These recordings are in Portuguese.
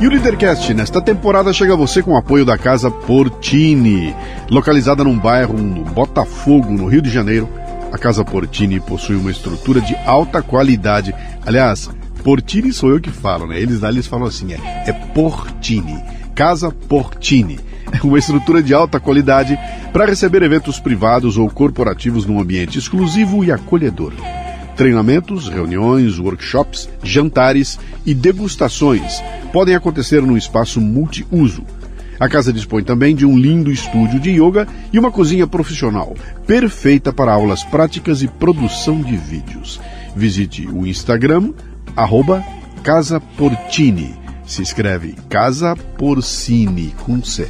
E o LíderCast, nesta temporada, chega a você com o apoio da Casa Porcini. Localizada num bairro no Botafogo, no Rio de Janeiro, a Casa Porcini possui uma estrutura de alta qualidade. Aliás, Porcini sou eu que falo, né? Eles lá falam assim, é Porcini, Casa Porcini. Uma estrutura de alta qualidade para receber eventos privados ou corporativos num ambiente exclusivo e acolhedor. Treinamentos, reuniões, workshops, jantares e degustações podem acontecer num espaço multiuso. A casa dispõe também de um lindo estúdio de yoga e uma cozinha profissional, perfeita para aulas práticas e produção de vídeos. Visite o Instagram, @Casa Porcini. Se escreve Casa Porcini, com C.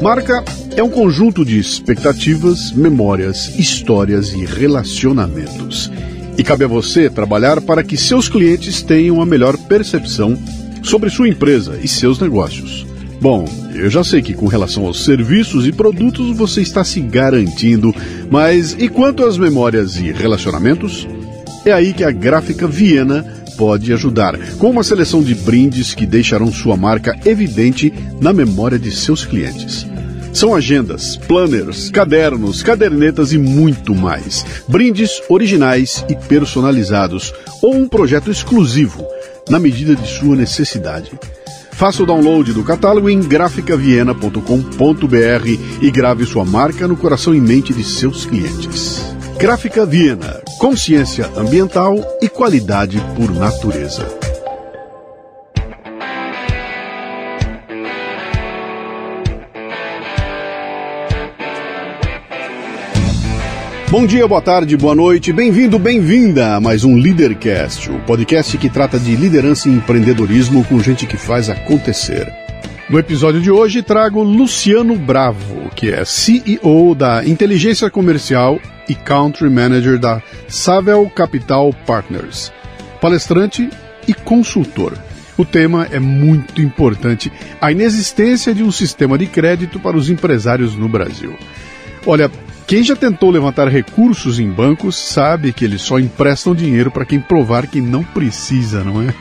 Marca é um conjunto de expectativas, memórias, histórias e relacionamentos. E cabe a você trabalhar para que seus clientes tenham a melhor percepção sobre sua empresa e seus negócios. Bom, eu já sei que com relação aos serviços e produtos você está se garantindo, mas e quanto às memórias e relacionamentos? É aí que a Gráfica Viena pode ajudar, com uma seleção de brindes que deixarão sua marca evidente na memória de seus clientes. São agendas, planners, cadernos, cadernetas e muito mais. Brindes originais e personalizados, ou um projeto exclusivo, na medida de sua necessidade. Faça o download do catálogo em graficaviena.com.br e grave sua marca no coração e mente de seus clientes. Gráfica Viena, consciência ambiental e qualidade por natureza. Bom dia, boa tarde, boa noite, bem-vindo, bem-vinda a mais um LíderCast, o podcast que trata de liderança e empreendedorismo com gente que faz acontecer. No episódio de hoje trago Luciano Bravo, que é CEO da Inteligência Comercial e Country Manager da Savel Capital Partners, palestrante e consultor. O tema é muito importante, a inexistência de um sistema de crédito para os empresários no Brasil. Olha, quem já tentou levantar recursos em bancos sabe que eles só emprestam dinheiro para quem provar que não precisa, não é?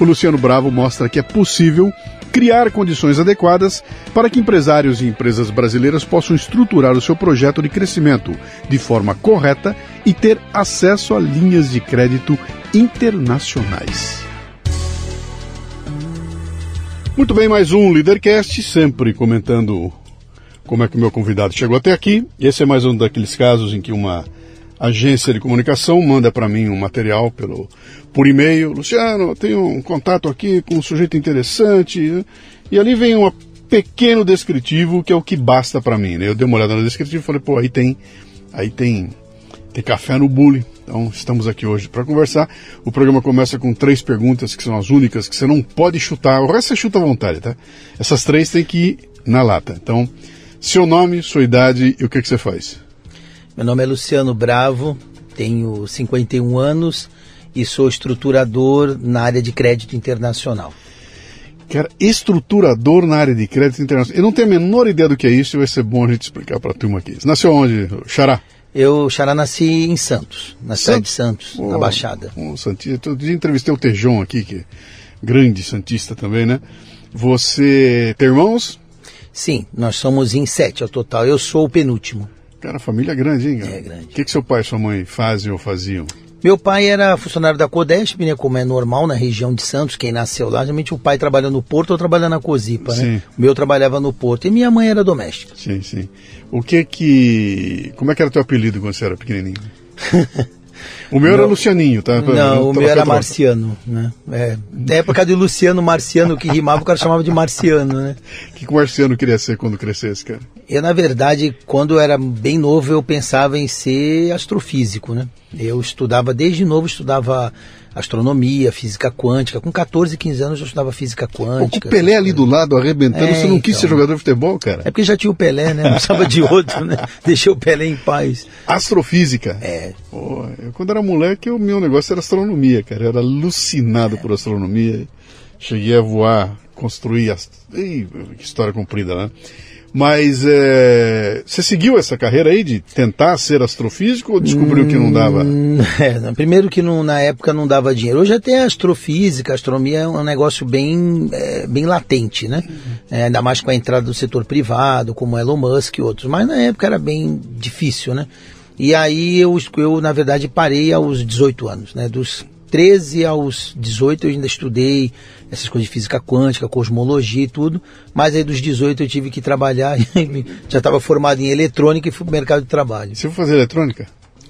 O Luciano Bravo mostra que é possível criar condições adequadas para que empresários e empresas brasileiras possam estruturar o seu projeto de crescimento de forma correta e ter acesso a linhas de crédito internacionais. Muito bem, mais um LíderCast, sempre comentando como é que o meu convidado chegou até aqui. Esse é mais um daqueles casos em que uma agência de comunicação manda para mim um material por e-mail. Luciano, tenho um contato aqui com um sujeito interessante. E ali vem um pequeno descritivo que é o que basta para mim, né? Eu dei uma olhada no descritivo e falei, pô, aí tem café no bule. Então estamos aqui hoje para conversar. O programa começa com 3 perguntas que são as únicas que você não pode chutar. O resto você chuta à vontade, tá? Essas 3 tem que ir na lata. Então, seu nome, sua idade e o que você faz? Meu nome é Luciano Bravo, tenho 51 anos e sou estruturador na área de crédito internacional. Cara, estruturador na área de crédito internacional. Eu não tenho a menor ideia do que é isso e vai ser bom a gente explicar para a turma aqui. Você nasceu onde, Xará? Eu, Xará, nasci em Santos, na cidade de Santos, na Baixada. Todo dia entrevistei o Tejon aqui, que é grande santista também, né? Você tem irmãos? Sim, nós somos em 7 ao total. Eu sou o penúltimo. Cara, família grande, hein, cara? É grande. O que seu pai e sua mãe fazem ou faziam? Meu pai era funcionário da CODESP, né? Como é normal na região de Santos, quem nasceu lá, geralmente o pai trabalha no porto ou trabalha na COZIPA, sim, né? O meu trabalhava no porto e minha mãe era doméstica. Sim, sim. Como é que era teu apelido quando você era pequenininho? O meu era Lucianinho, tá? Não, o meu era Marciano, né? Da época de Luciano Marciano, que rimava, o cara chamava de Marciano, né? O que o Marciano queria ser quando crescesse, cara? Eu, na verdade, quando eu era bem novo, eu pensava em ser astrofísico, né? Eu estudava, desde novo, estudava astronomia, física quântica. Com 14, 15 anos eu estudava física quântica. O Pelé ali do lado, arrebentando, você não quis ser jogador de futebol, cara? É porque já tinha o Pelé, né? Não precisava de outro, né? Deixei o Pelé em paz. Astrofísica? É. Pô, eu, quando era moleque, o meu negócio era astronomia, cara. Eu era alucinado por astronomia. Cheguei a voar, construir... Ih, que história comprida, né? Mas você seguiu essa carreira aí de tentar ser astrofísico ou descobriu que não dava? Primeiro que na época não dava dinheiro. Hoje até a astrofísica, a astronomia é um negócio bem latente, né? Ainda mais com a entrada do setor privado, como Elon Musk e outros. Mas na época era bem difícil, né? E aí eu na verdade, parei aos 18 anos, né? Dos 13 aos 18 eu ainda estudei essas coisas de física quântica, cosmologia e tudo, mas aí dos 18 eu tive que trabalhar, já estava formado em eletrônica e fui para o mercado de trabalho. Você foi fazer eletrônica?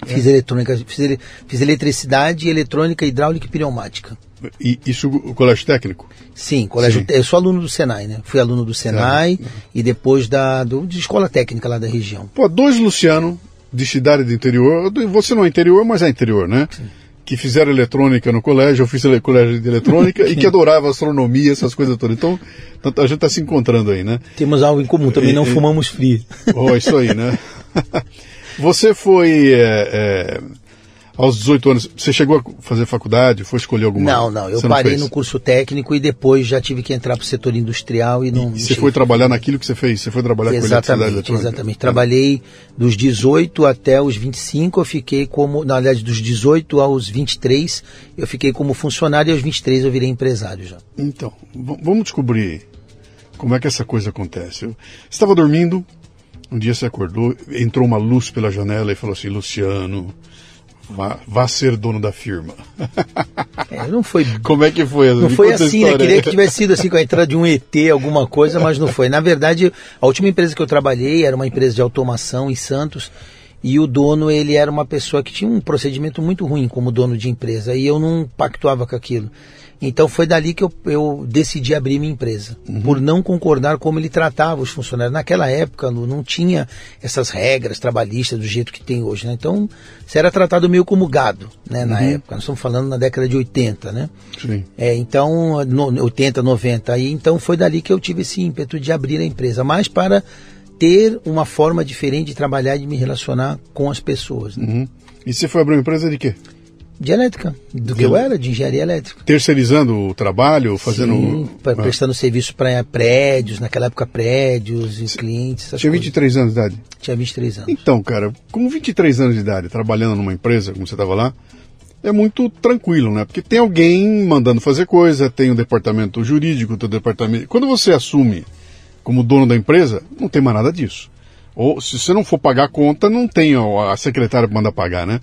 Fiz eletrônica, fiz eletricidade, eletrônica, hidráulica e pneumática. E isso o colégio técnico? Sim, colégio. Eu sou aluno do SENAI, né? Fui aluno do SENAI e depois de escola técnica lá da região. Pô, dois Luciano de cidade do interior, você não é interior, mas é interior, né? Sim. Que fizeram eletrônica no colégio, eu fiz colégio de eletrônica e que adorava astronomia, essas coisas todas. Então, a gente está se encontrando aí, né? Temos algo em comum também, não fumamos frio. Oh, isso aí, né? Você foi, aos 18 anos, você chegou a fazer faculdade, foi escolher alguma coisa? Não, eu parei no curso técnico e depois já tive que entrar para o setor industrial e não... E você foi trabalhar naquilo que você fez? Você foi trabalhar com eletricidade eletrônica? Exatamente, trabalhei dos 18 até os 25, eu fiquei como... Na verdade, dos 18 aos 23, eu fiquei como funcionário e aos 23 eu virei empresário já. Então, vamos descobrir como é que essa coisa acontece. Você estava dormindo, um dia você acordou, entrou uma luz pela janela e falou assim, Luciano... Vá ser dono da firma. Não foi. Como é que foi? Não foi assim, né? Queria que tivesse sido assim, com a entrada de um ET, alguma coisa, mas não foi. Na verdade, a última empresa que eu trabalhei era uma empresa de automação em Santos e o dono, ele era uma pessoa que tinha um procedimento muito ruim como dono de empresa e eu não pactuava com aquilo. Então foi dali que eu decidi abrir minha empresa, por não concordar como ele tratava os funcionários. Naquela época não tinha essas regras trabalhistas do jeito que tem hoje, né? Então você era tratado meio como gado, né? Na época, nós estamos falando na década de 80, né? Sim. Então, 80, 90, aí, então foi dali que eu tive esse ímpeto de abrir a empresa, mas para ter uma forma diferente de trabalhar e de me relacionar com as pessoas. Né? E você foi abrir uma empresa de quê? De elétrica, que eu era, de engenharia elétrica. Terceirizando o trabalho, fazendo... Sim, prestando serviço para prédios, naquela época prédios e clientes. Tinha 23 anos de idade? Tinha 23 anos. Então, cara, com 23 anos de idade, trabalhando numa empresa, como você estava lá, é muito tranquilo, né? Porque tem alguém mandando fazer coisa, tem um departamento jurídico, tem um departamento... Quando você assume como dono da empresa, não tem mais nada disso. Ou se você não for pagar a conta, não tem a secretária para mandar pagar, né?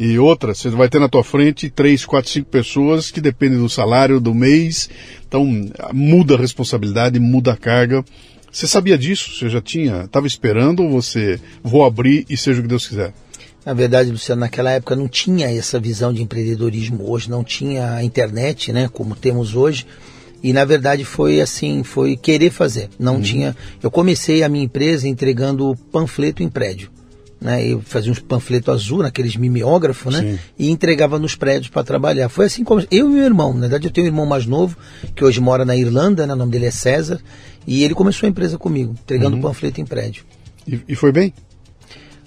E outra, você vai ter na tua frente 3, 4, 5 pessoas que dependem do salário do mês. Então, muda a responsabilidade, muda a carga. Você sabia disso? Você já tinha? Estava esperando ou você vou abrir e seja o que Deus quiser? Na verdade, Luciano, naquela época não tinha essa visão de empreendedorismo hoje, não tinha a internet, né, como temos hoje. E na verdade foi assim, foi querer fazer. Não tinha... Eu comecei a minha empresa entregando panfleto em prédio. Né, eu fazia uns panfletos azul naqueles mimeógrafos, né? Sim. E entregava nos prédios para trabalhar. Foi assim como eu e meu irmão. Na verdade, eu tenho um irmão mais novo que hoje mora na Irlanda, né? O nome dele é César, e ele começou a empresa comigo, entregando panfleto em prédio. E foi bem?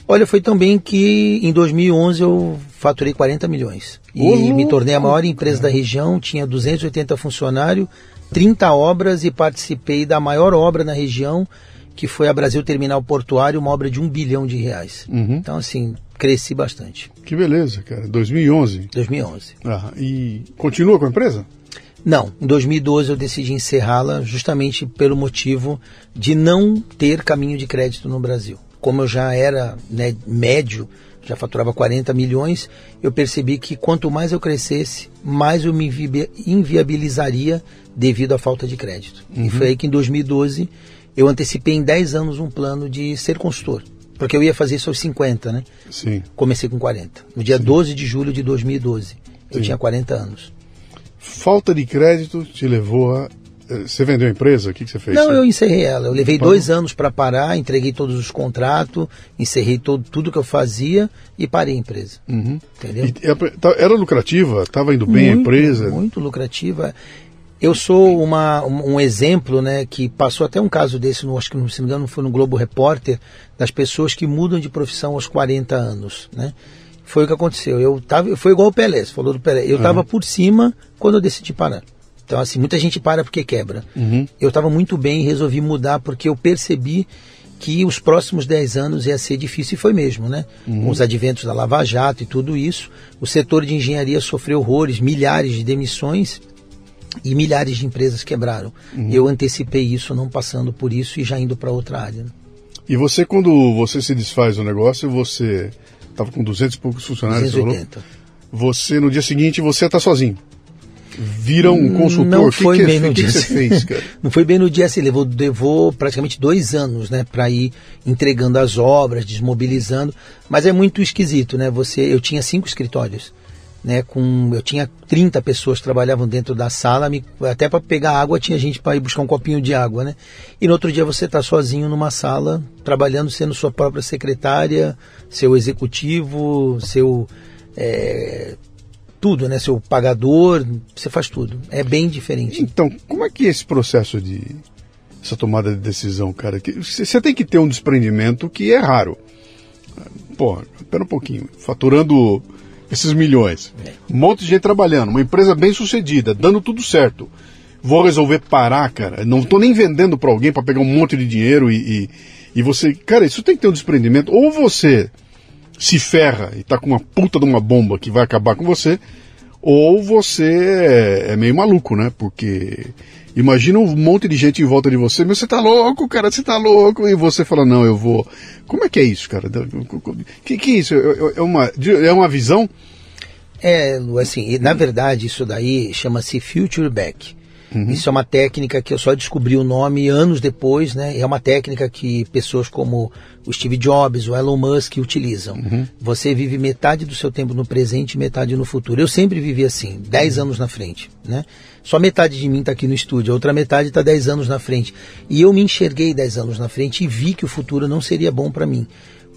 Olha, foi tão bem que em 2011 eu faturei 40 milhões e me tornei a maior empresa da região. Tinha 280 funcionários, 30 obras e participei da maior obra na região, que foi a Brasil Terminal Portuário, uma obra de R$1 bilhão. Então, assim, cresci bastante. Que beleza, cara. 2011? 2011. Ah, e continua com a empresa? Não. Em 2012 eu decidi encerrá-la justamente pelo motivo de não ter caminho de crédito no Brasil. Como eu já era, né, médio, já faturava 40 milhões, eu percebi que quanto mais eu crescesse, mais eu me inviabilizaria devido à falta de crédito. E foi aí que em 2012... eu antecipei em 10 anos um plano de ser consultor, porque eu ia fazer isso aos 50, né? Sim. Comecei com 40. No dia 12 de julho de 2012, eu tinha 40 anos. Falta de crédito te levou a... Você vendeu a empresa? O que você fez? Não, eu encerrei ela. Eu levei 2 anos para parar, entreguei todos os contratos, encerrei tudo que eu fazia e parei a empresa. Entendeu? Era lucrativa? Estava indo bem a empresa? Muito lucrativa. Eu sou um exemplo, né, que passou até um caso desse, acho que, se não me engano, foi no Globo Repórter, das pessoas que mudam de profissão aos 40 anos, né? Foi o que aconteceu. Foi igual o Pelé, você falou do Pelé. Eu estava por cima quando eu decidi parar. Então, assim, muita gente para porque quebra. Uhum. Eu estava muito bem e resolvi mudar porque eu percebi que os próximos 10 anos ia ser difícil, e foi mesmo, né? Uhum. Com os adventos da Lava Jato e tudo isso, o setor de engenharia sofreu horrores, milhares de demissões e milhares de empresas quebraram. Uhum. Eu antecipei isso, não passando por isso e já indo para outra área. Né? E você, quando você se desfaz do negócio, você estava com 200 e poucos funcionários, 280. Você, no dia seguinte, você está sozinho. Vira um consultor. Não foi bem no dia. O que você fez, cara? Não foi bem no dia assim. Levou praticamente 2 anos, né, para ir entregando as obras, desmobilizando. Mas é muito esquisito, né? Eu tinha 5 escritórios, né? Eu tinha 30 pessoas que trabalhavam dentro da sala. Até para pegar água tinha gente para ir buscar um copinho de água, né? E no outro dia você está sozinho numa sala trabalhando, sendo sua própria secretária, seu executivo, seu tudo, né? Seu pagador, você faz tudo. É bem diferente. Então, como é que é esse processo essa tomada de decisão, cara? Você tem que ter um desprendimento que é raro. Pô, espera um pouquinho. Faturando esses milhões. Um monte de gente trabalhando. Uma empresa bem sucedida, dando tudo certo. Vou resolver parar, cara. Não tô nem vendendo para alguém para pegar um monte de dinheiro e você... Cara, isso tem que ter um desprendimento. Ou você... se ferra e tá com uma puta de uma bomba que vai acabar com você, ou você é meio maluco, né? Porque imagina um monte de gente em volta de você, mas você tá louco, cara, você tá louco, e você fala, não, eu vou... Como é que é isso, cara? Que é isso? É uma visão? É, assim, na verdade isso daí chama-se Future Back. Uhum. Isso é uma técnica que eu só descobri o nome anos depois, né? É uma técnica que pessoas como o Steve Jobs, o Elon Musk utilizam. Uhum. Você vive metade do seu tempo no presente e metade no futuro. Eu sempre vivi assim, 10 anos na frente, né? Só metade de mim está aqui no estúdio, a outra metade está 10 anos na frente. E eu me enxerguei 10 anos na frente e vi que o futuro não seria bom para mim.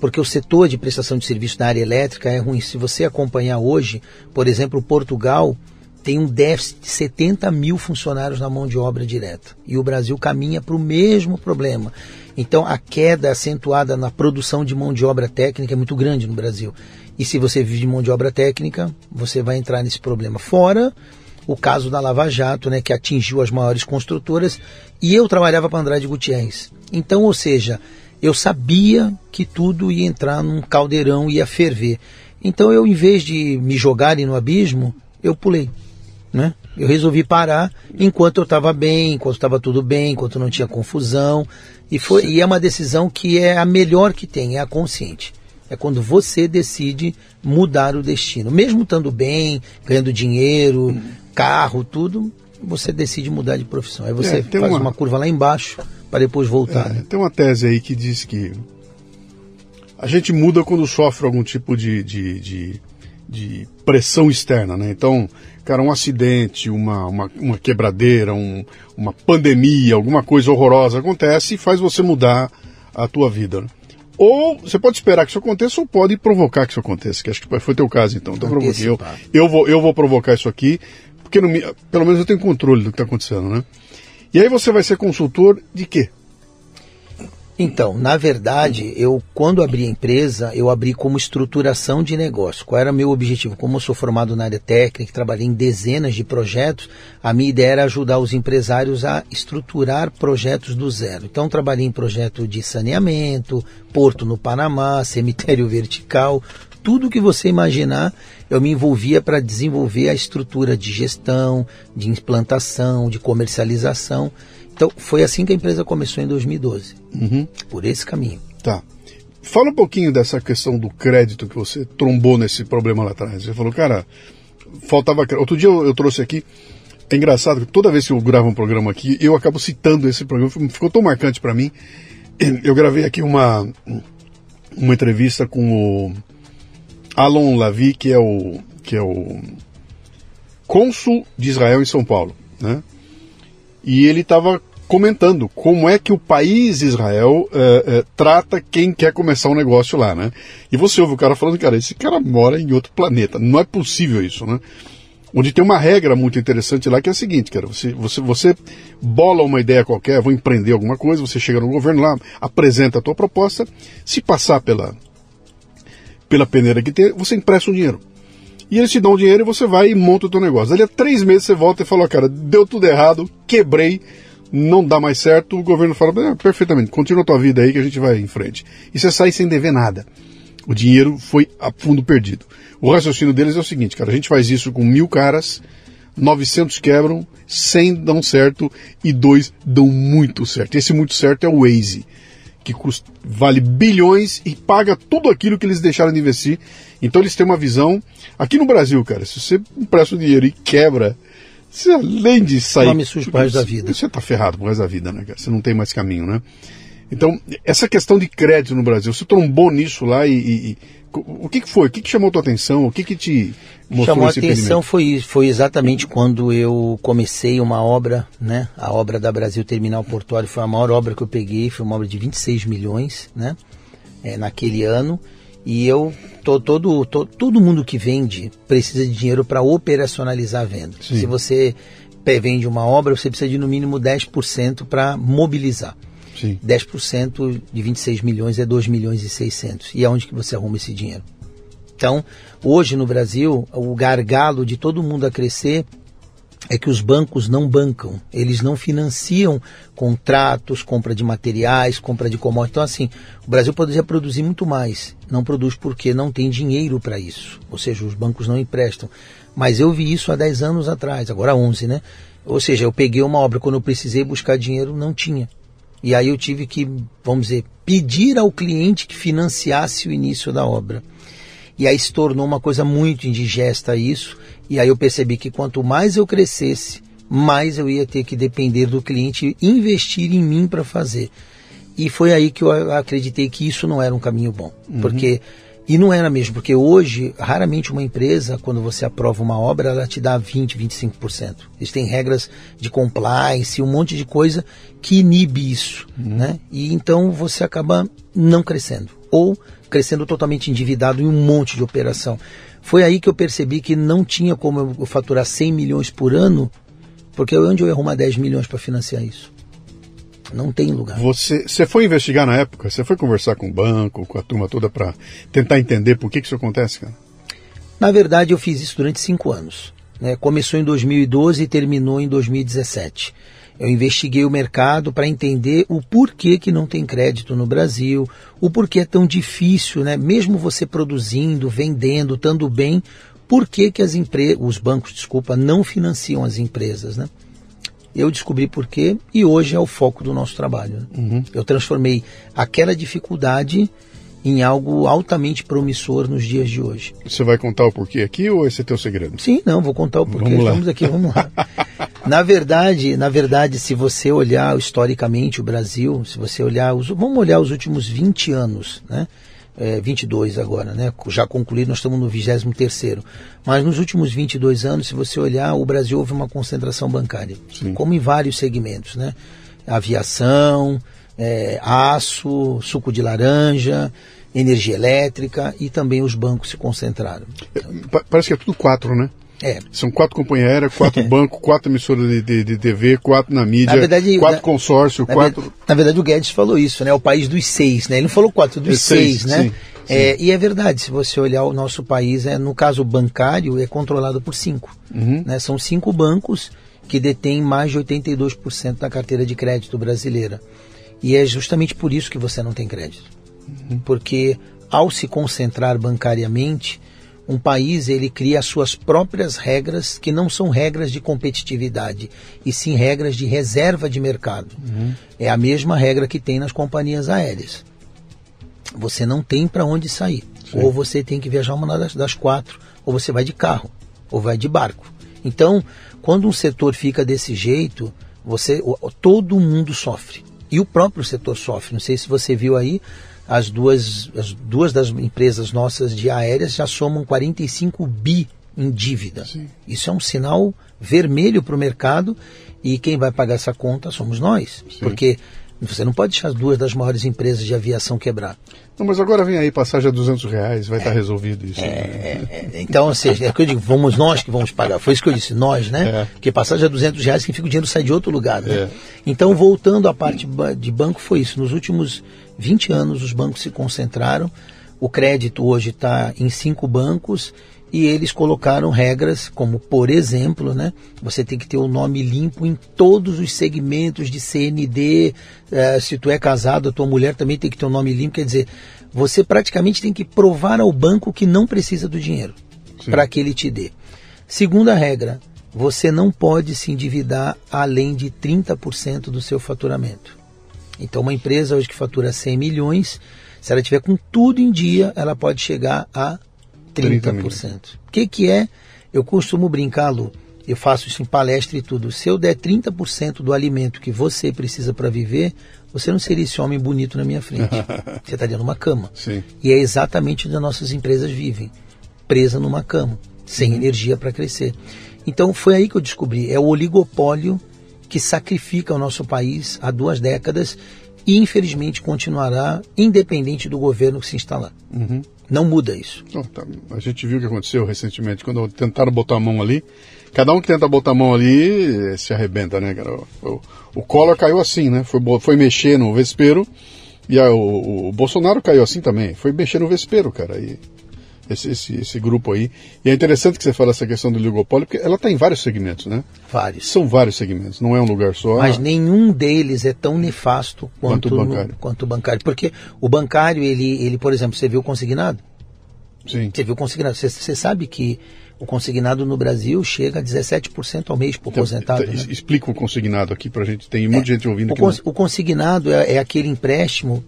Porque o setor de prestação de serviço na área elétrica é ruim. Se você acompanhar hoje, por exemplo, Portugal... tem um déficit de 70 mil funcionários na mão de obra direta. E o Brasil caminha para o mesmo problema. Então, a queda acentuada na produção de mão de obra técnica é muito grande no Brasil. E se você vive de mão de obra técnica, você vai entrar nesse problema. Fora o caso da Lava Jato, né, que atingiu as maiores construtoras. E eu trabalhava para Andrade Gutiérrez. Então, ou seja, eu sabia que tudo ia entrar num caldeirão, ia ferver. Então, eu, em vez de me jogarem no abismo, eu pulei. Né? Eu resolvi parar enquanto eu estava bem, enquanto estava tudo bem, enquanto não tinha confusão. E é uma decisão que é a melhor que tem, é a consciente. É quando você decide mudar o destino. Mesmo estando bem, ganhando dinheiro, carro, tudo, você decide mudar de profissão. Aí você faz uma curva lá embaixo para depois voltar. Né? Tem uma tese aí que diz que a gente muda quando sofre algum tipo de pressão externa, né? Então, cara, um acidente, uma quebradeira, uma pandemia, alguma coisa horrorosa acontece e faz você mudar a tua vida, né? Ou você pode esperar que isso aconteça ou pode provocar que isso aconteça, que acho que foi teu caso, então eu vou provocar isso aqui, porque pelo menos eu tenho controle do que está acontecendo, né? E aí você vai ser consultor de quê? Então, na verdade, quando abri a empresa, eu abri como estruturação de negócio. Qual era o meu objetivo? Como eu sou formado na área técnica, trabalhei em dezenas de projetos, a minha ideia era ajudar os empresários a estruturar projetos do zero. Então, trabalhei em projeto de saneamento, porto no Panamá, cemitério vertical, tudo que você imaginar, eu me envolvia para desenvolver a estrutura de gestão, de implantação, de comercialização. Então, foi assim que a empresa começou em 2012, por esse caminho. Tá. Fala um pouquinho dessa questão do crédito que você trombou nesse problema lá atrás. Você falou, cara, faltava crédito. Outro dia eu trouxe aqui, é engraçado que toda vez que eu gravo um programa aqui, eu acabo citando esse programa, ficou tão marcante para mim. Eu gravei aqui uma entrevista com o Alon Lavi, que é o cônsul de Israel em São Paulo, né? E ele estava comentando como é que o país Israel trata quem quer começar um negócio lá, né? E você ouve o cara falando, cara, esse cara mora em outro planeta, não é possível isso, né? Onde tem uma regra muito interessante lá que é a seguinte, cara, você bola uma ideia qualquer, vou empreender alguma coisa, você chega no governo lá, apresenta a tua proposta, se passar pela peneira que tem, você empresta o dinheiro. e eles te dão o dinheiro e você vai e monta o teu negócio. Dali a 3 meses você volta e fala, cara, deu tudo errado, quebrei, não dá mais certo. O governo fala, perfeitamente, continua a tua vida aí que a gente vai em frente. E você sai sem dever nada. O dinheiro foi a fundo perdido. O raciocínio deles é o seguinte, cara, a gente faz isso com 1000 caras, 900 quebram, 100 dão certo e 2 dão muito certo. Esse muito certo é o Waze, que vale bilhões e paga tudo aquilo que eles deixaram de investir. Então eles têm uma visão... Aqui no Brasil, cara, se você empresta o dinheiro e quebra, você além de sair... Nome sujo pro resto da vida. Você tá ferrado pro resto da vida, né, cara? Você não tem mais caminho, né? Então, essa questão de crédito no Brasil, você trombou nisso lá e o que foi? O que chamou a tua atenção? O que te mostrou chamou esse experimento? Chamou a atenção foi exatamente quando eu comecei uma obra, né? A obra da Brasil Terminal Portuário foi a maior obra que eu peguei, foi uma obra de 26 milhões, né? Naquele ano. E eu, todo mundo que vende precisa de dinheiro para operacionalizar a venda. Sim. Se você vende uma obra, você precisa de no mínimo 10% para mobilizar. Sim. 10% de 26 milhões é 2 milhões e 600. E aonde que você arruma esse dinheiro? Então, hoje no Brasil, o gargalo de todo mundo a crescer é que os bancos não bancam. Eles não financiam contratos, compra de materiais, compra de commodities. Então, assim, o Brasil poderia produzir muito mais. Não produz porque não tem dinheiro para isso. Ou seja, os bancos não emprestam. Mas eu vi isso há 10 anos atrás, agora há 11, né? Ou seja, eu peguei uma obra, quando eu precisei buscar dinheiro, não tinha. E aí eu tive que, vamos dizer, pedir ao cliente que financiasse o início da obra. E aí se tornou uma coisa muito indigesta isso. E aí eu percebi que quanto mais eu crescesse, mais eu ia ter que depender do cliente investir em mim para fazer. E foi aí que eu acreditei que isso não era um caminho bom. Uhum. Porque, e não era mesmo, porque hoje, raramente uma empresa, quando você aprova uma obra, ela te dá 20%, 25%. Eles têm regras de compliance, um monte de coisa que inibe isso. Uhum. Né? E então você acaba não crescendo. Ou crescendo totalmente endividado em um monte de operação. Foi aí que eu percebi que não tinha como eu faturar 100 milhões por ano, porque onde eu ia arrumar 10 milhões para financiar isso? Não tem lugar. Você foi investigar na época? Você foi conversar com o banco, com a turma toda, para tentar entender por que isso acontece, cara? Na verdade, eu fiz isso durante 5 anos. Né? Começou em 2012 e terminou em 2017. Eu investiguei o mercado para entender o porquê que não tem crédito no Brasil, o porquê é tão difícil, né? Mesmo você produzindo, vendendo, estando bem, por que que os bancos, desculpa, não financiam as empresas, né? Eu descobri porquê e hoje é o foco do nosso trabalho. Né? Uhum. Eu transformei aquela dificuldade em algo altamente promissor nos dias de hoje. Você vai contar o porquê aqui ou esse é teu segredo? Sim, não, vou contar o porquê. Estamos aqui, vamos lá. Na verdade, se você olhar historicamente o Brasil, se você olhar, vamos olhar os últimos 20 anos, né? 22 agora, né? Já concluído, nós estamos no 23º. Mas nos últimos 22 anos, se você olhar, o Brasil houve uma concentração bancária. Sim. Como em vários segmentos, né? Aviação, aço, suco de laranja, energia elétrica e também os bancos se concentraram. Parece que é tudo 4, né? É. São 4 companhias aéreas, 4 bancos, 4 emissoras de TV, 4 na mídia, na verdade, 4 consórcios, 4... Na verdade o Guedes falou isso, né? O país dos 6, né? Ele não falou 4, dos 6, né? Sim, sim. E é verdade, se você olhar o nosso país, no caso bancário, é controlado por 5. Uhum. Né? São 5 bancos que detêm mais de 82% da carteira de crédito brasileira. E é justamente por isso que você não tem crédito. Uhum. Porque ao se concentrar bancariamente... Um país, ele cria as suas próprias regras, que não são regras de competitividade, e sim regras de reserva de mercado. Uhum. É a mesma regra que tem nas companhias aéreas. Você não tem para onde sair. Sim. Ou você tem que viajar uma das 4, ou você vai de carro, ou vai de barco. Então, quando um setor fica desse jeito, todo mundo sofre. E o próprio setor sofre. Não sei se você viu aí, as duas das empresas nossas de aéreas já somam 45 bi em dívida. Sim. Isso é um sinal vermelho para o mercado e quem vai pagar essa conta somos nós. Sim. Porque você não pode deixar as duas das maiores empresas de aviação quebrar. Não, mas agora vem aí passagem a R$200, vai estar resolvido isso. Então, ou seja, é o que eu digo, vamos nós que vamos pagar. Foi isso que eu disse, nós, né? Porque passagem a R$200 significa que o dinheiro sai de outro lugar. Né? Então, voltando à parte de banco, foi isso. Nos últimos 20 anos os bancos se concentraram, o crédito hoje está em 5 bancos e eles colocaram regras como, por exemplo, né, você tem que ter o nome limpo em todos os segmentos de CND, se tu é casado, a tua mulher também tem que ter o nome limpo, quer dizer, você praticamente tem que provar ao banco que não precisa do dinheiro para que ele te dê. Segunda regra, você não pode se endividar além de 30% do seu faturamento. Então uma empresa hoje que fatura 100 milhões, se ela tiver com tudo em dia, ela pode chegar a 30%. O que é? Eu costumo brincar, Lu, eu faço isso em palestra e tudo. Se eu der 30% do alimento que você precisa para viver, você não seria esse homem bonito na minha frente. Você estaria numa cama. Sim. E é exatamente onde as nossas empresas vivem, presa numa cama, sem energia para crescer. Então foi aí que eu descobri, é o oligopólio que sacrifica o nosso país há 2 décadas e infelizmente continuará independente do governo que se instalar. Não muda isso. Oh, tá. A gente viu o que aconteceu recentemente, quando tentaram botar a mão ali, cada um que tenta botar a mão ali se arrebenta, né, cara? O Collor caiu assim, né? Foi mexer no vespeiro, e aí o Bolsonaro caiu assim também, foi mexer no vespeiro, cara, e... Esse grupo aí. E é interessante que você fala essa questão do oligopólio, porque ela está em vários segmentos, né? Vários. São vários segmentos, não é um lugar só. Mas nenhum deles é tão nefasto quanto o bancário. Porque o bancário, ele, por exemplo, você viu o consignado? Sim. Você viu o consignado. Você sabe que o consignado no Brasil chega a 17% ao mês por aposentado. Né? Explica o consignado aqui para a gente, tem muita gente ouvindo aqui. O consignado é aquele empréstimo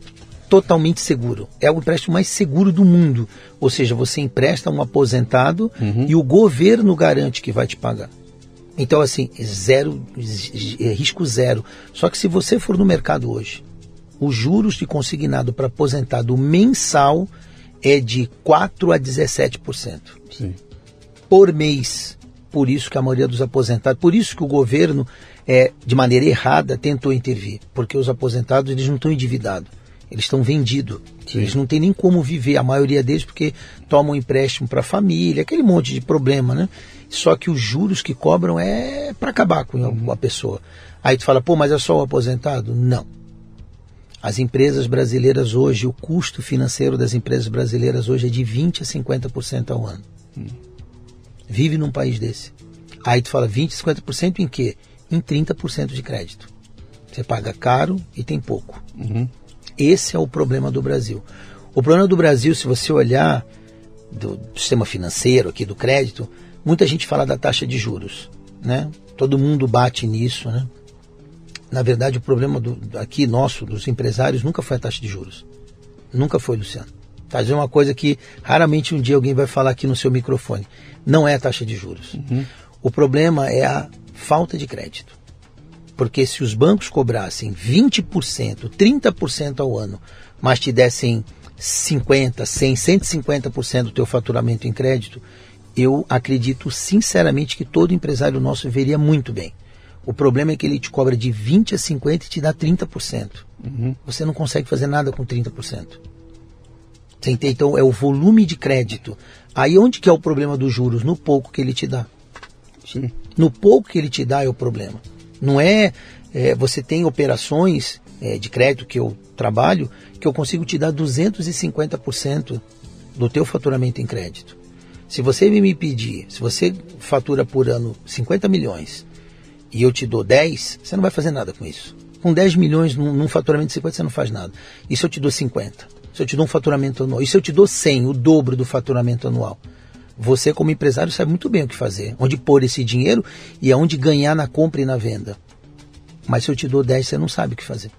totalmente seguro. É o empréstimo mais seguro do mundo. Ou seja, você empresta a um aposentado e o governo garante que vai te pagar. Então, assim, risco zero. Só que se você for no mercado hoje, os juros de consignado para aposentado mensal é de 4 a 17%. Sim. Por mês. Por isso que a maioria dos aposentados... Por isso que o governo, de maneira errada, tentou intervir. Porque os aposentados, eles não estão endividados. Eles estão vendidos, eles não têm nem como viver, a maioria deles, porque tomam empréstimo para a família, aquele monte de problema, né? Só que os juros que cobram é para acabar com a pessoa. Aí tu fala, pô, mas é só o aposentado? Não. As empresas brasileiras hoje, o custo financeiro das empresas brasileiras hoje é de 20% a 50% ao ano. Vive num país desse. Aí tu fala, 20% a 50% em quê? Em 30% de crédito. Você paga caro e tem pouco. Esse é o problema do Brasil. O problema do Brasil, se você olhar do sistema financeiro aqui, do crédito, muita gente fala da taxa de juros, né? Todo mundo bate nisso, né? Na verdade, o problema aqui nosso, dos empresários, nunca foi a taxa de juros. Nunca foi, Luciano. Fazer uma coisa que raramente um dia alguém vai falar aqui no seu microfone. Não é a taxa de juros. O problema é a falta de crédito. Porque se os bancos cobrassem 20%, 30% ao ano, mas te dessem 50%, 100%, 150% do teu faturamento em crédito, eu acredito sinceramente que todo empresário nosso viveria muito bem. O problema é que ele te cobra de 20% a 50% e te dá 30%. Você não consegue fazer nada com 30%. Você entende? Então é o volume de crédito. Aí onde que é o problema dos juros? No pouco que ele te dá. Sim. No pouco que ele te dá é o problema. Não é, você tem operações de crédito que eu trabalho, que eu consigo te dar 250% do teu faturamento em crédito. Se você me pedir, se você fatura por ano 50 milhões e eu te dou 10, você não vai fazer nada com isso. Com 10 milhões num faturamento de 50 você não faz nada. E se eu te dou 50? Se eu te dou um faturamento anual? E se eu te dou 100, o dobro do faturamento anual? Você, como empresário, sabe muito bem o que fazer, onde pôr esse dinheiro e aonde ganhar na compra e na venda. Mas se eu te dou 10, você não sabe o que fazer.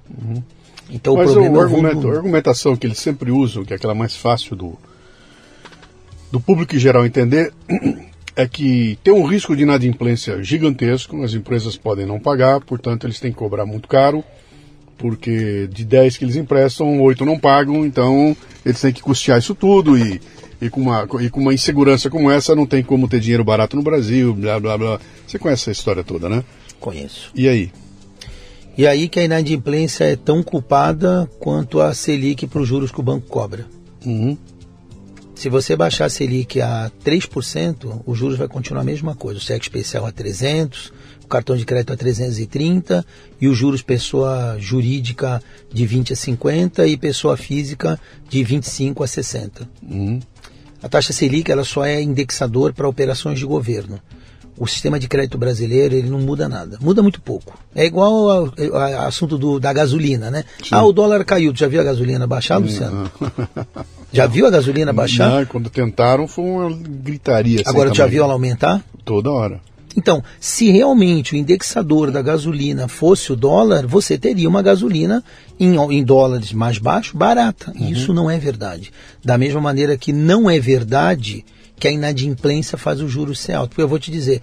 Então, mas o problema a argumentação que eles sempre usam, que é aquela mais fácil do público em geral entender, é que tem um risco de inadimplência gigantesco, as empresas podem não pagar, portanto, eles têm que cobrar muito caro, porque de 10 que eles emprestam, 8 não pagam, então eles têm que custear isso tudo e com uma insegurança como essa, não tem como ter dinheiro barato no Brasil, blá, blá, blá. Você conhece essa história toda, né? Conheço. E aí? E aí que a inadimplência é tão culpada quanto a Selic para os juros que o banco cobra. Se você baixar a Selic a 3%, os juros vai continuar a mesma coisa. O cheque especial a 300, o cartão de crédito a 330 e os juros pessoa jurídica de 20 a 50 e pessoa física de 25 a 60. A taxa Selic ela só é indexador para operações de governo. O sistema de crédito brasileiro ele não muda nada, muda muito pouco. É igual ao assunto da gasolina, né? Sim. Ah, o dólar caiu, tu já viu a gasolina baixar, Luciano? Já viu a gasolina baixar? Não, quando tentaram foi uma gritaria. Agora tu já viu ela aumentar? Toda hora. Então, se realmente o indexador da gasolina fosse o dólar, você teria uma gasolina em dólares mais baixo, barata. Uhum. Isso não é verdade. Da mesma maneira que não é verdade que a inadimplência faz o juros ser alto. Porque eu vou te dizer,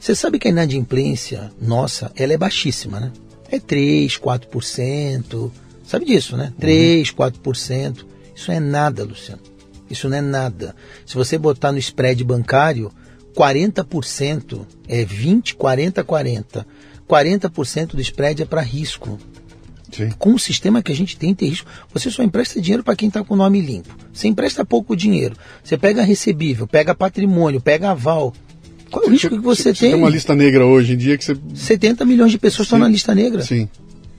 você sabe que a inadimplência nossa, ela é baixíssima, né? É 3%, 4%, sabe disso, né? 3%, 4%. Isso é nada, Luciano. Isso não é nada. Se você botar no spread bancário, 40% é 20, 40, 40. 40% do spread é para risco. Sim. Com o sistema que a gente tem risco. Você só empresta dinheiro para quem está com o nome limpo. Você empresta pouco dinheiro. Você pega recebível, pega patrimônio, pega aval. Qual é o risco que você tem? Você tem uma lista negra hoje em dia que você... 70 milhões de pessoas estão na lista negra. Sim.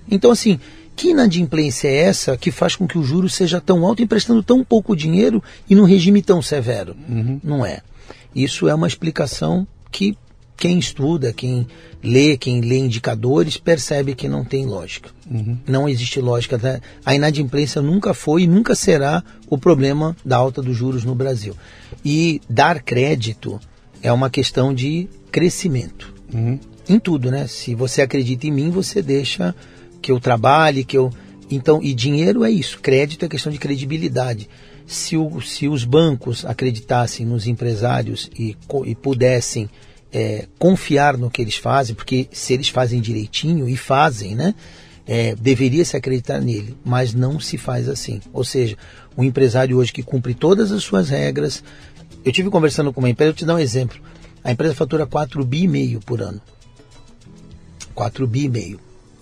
Então, assim, que inadimplência é essa que faz com que o juros seja tão alto, emprestando tão pouco dinheiro e num regime tão severo? Uhum. Não é. Isso é uma explicação que quem estuda, quem lê indicadores, percebe que não tem lógica. Uhum. Não existe lógica. Né? A inadimplência nunca foi e nunca será o problema da alta dos juros no Brasil. E dar crédito é uma questão de crescimento. Uhum. Em tudo, né? Se você acredita em mim, você deixa que eu trabalhe, que eu... Então, e dinheiro é isso. Crédito é questão de credibilidade. Se os bancos acreditassem nos empresários e pudessem confiar no que eles fazem, porque se eles fazem direitinho e fazem, né, deveria se acreditar nele, mas não se faz assim. Ou seja, um empresário hoje que cumpre todas as suas regras... Eu estive conversando com uma empresa, eu te dar um exemplo. A empresa fatura 4,5 bi por ano. 4,5 bi,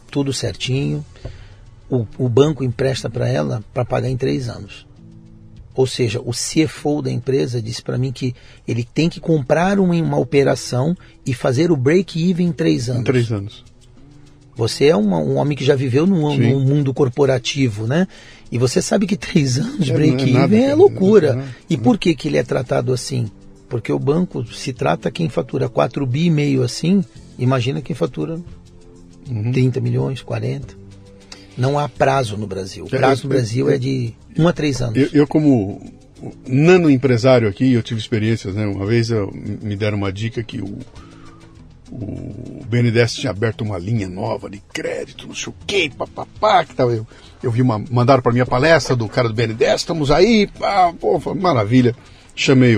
tudo certinho. O banco empresta para ela para pagar em 3 anos. Ou seja, o CFO da empresa disse para mim que ele tem que comprar uma operação e fazer o break-even em 3 anos. Em 3 anos. Você é um homem que já viveu num mundo corporativo, né? E você sabe que 3 anos break-even é loucura. Não é nada. E por que ele é tratado assim? Porque o banco se trata quem fatura 4,5 bi assim, imagina quem fatura 30 milhões, 40. Não há prazo no Brasil. O prazo no Brasil é de 1 a 3 anos. Eu como nano empresário aqui, eu tive experiências, né? Uma vez me deram uma dica que o BNDES tinha aberto uma linha nova de crédito, não sei o quê, papapá, que tal. Eu vi mandaram para minha palestra do cara do BNDES, estamos aí, pá, pô, maravilha. Chamei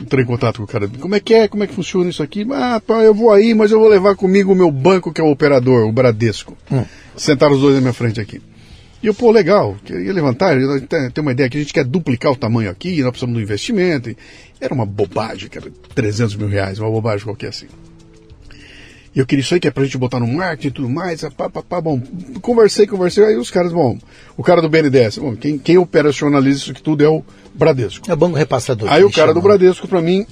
entrei em contato com o cara, como é que funciona isso aqui? Ah, pá, eu vou aí, mas eu vou levar comigo o meu banco que é o operador, o Bradesco. Sentaram os dois na minha frente aqui. E eu, pô, legal, queria levantar, tem uma ideia que a gente quer duplicar o tamanho aqui, nós precisamos do investimento. E era uma bobagem, cara, 300 mil reais, uma bobagem qualquer assim. E eu queria isso aí, que é pra gente botar no marketing e tudo mais, pá, bom, conversei, aí os caras, bom, o cara do BNDES, bom, quem operacionaliza isso aqui tudo é o Bradesco. É o Banco Repassador. Aí o cara do Bradesco, pra mim,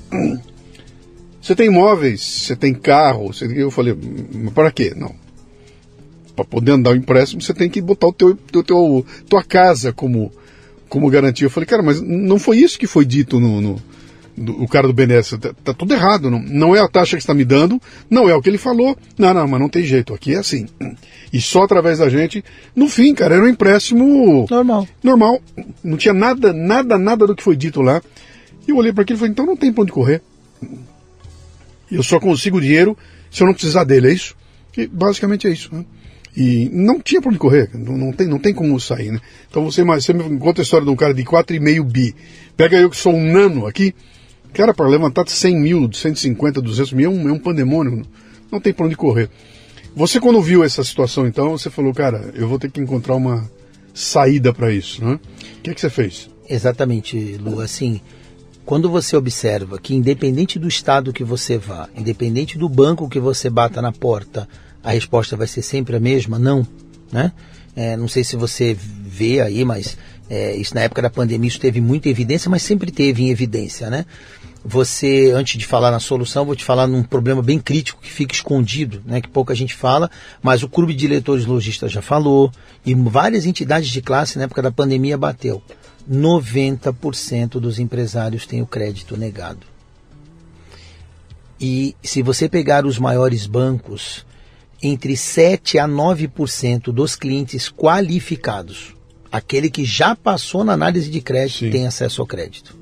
você tem imóveis, você tem carro, eu falei, mas pra quê? Não. Para poder dar o empréstimo, você tem que botar o tua casa como garantia. Eu falei, cara, mas não foi isso que foi dito o cara do BNDES. Tá tudo errado, não é a taxa que está me dando, não é o que ele falou. Não, mas não tem jeito, aqui é assim. E só através da gente, no fim, cara, era um empréstimo... Normal. Não tinha nada do que foi dito lá. E eu olhei para aquilo e falei, então não tem para onde correr. Eu só consigo dinheiro se eu não precisar dele, é isso? E basicamente é isso, né? E não tinha para onde correr, não tem como sair, né? Então você me conta a história de um cara de 4,5 bi. Pega eu que sou um nano aqui, cara, para levantar 100 mil, 150, 200 mil, é um pandemônio, não tem para onde correr. Você quando viu essa situação então, você falou, cara, eu vou ter que encontrar uma saída para isso, né? O que é que você fez? Exatamente, Lu, assim, quando você observa que independente do estado que você vá, independente do banco que você bata na porta, a resposta vai ser sempre a mesma, não, né? Não sei se você vê aí, mas isso na época da pandemia isso teve muita evidência, mas sempre teve em evidência, né? Você, antes de falar na solução, vou te falar num problema bem crítico que fica escondido, né? Que pouca gente fala, mas o Clube de Diretores Lojistas já falou, e várias entidades de classe na época da pandemia bateu. 90% dos empresários têm o crédito negado. E se você pegar os maiores bancos, entre 7 a 9% dos clientes qualificados, aquele que já passou na análise de crédito, sim, tem acesso ao crédito.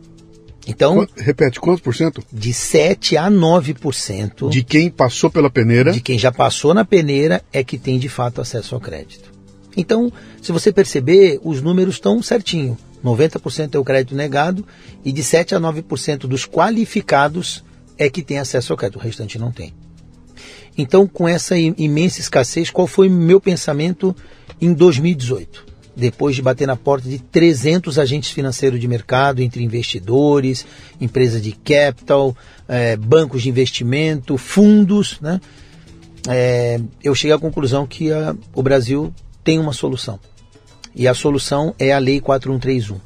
Então, repete, quantos por cento? De 7 a 9%. De quem passou pela peneira? De quem já passou na peneira é que tem de fato acesso ao crédito. Então, se você perceber, os números estão certinho. 90% é o crédito negado e de 7 a 9% dos qualificados é que tem acesso ao crédito, o restante não tem. Então, com essa imensa escassez, qual foi o meu pensamento em 2018? Depois de bater na porta de 300 agentes financeiros de mercado, entre investidores, empresas de capital, bancos de investimento, fundos, né? Eu cheguei à conclusão que o Brasil tem uma solução. E a solução é a Lei 4131.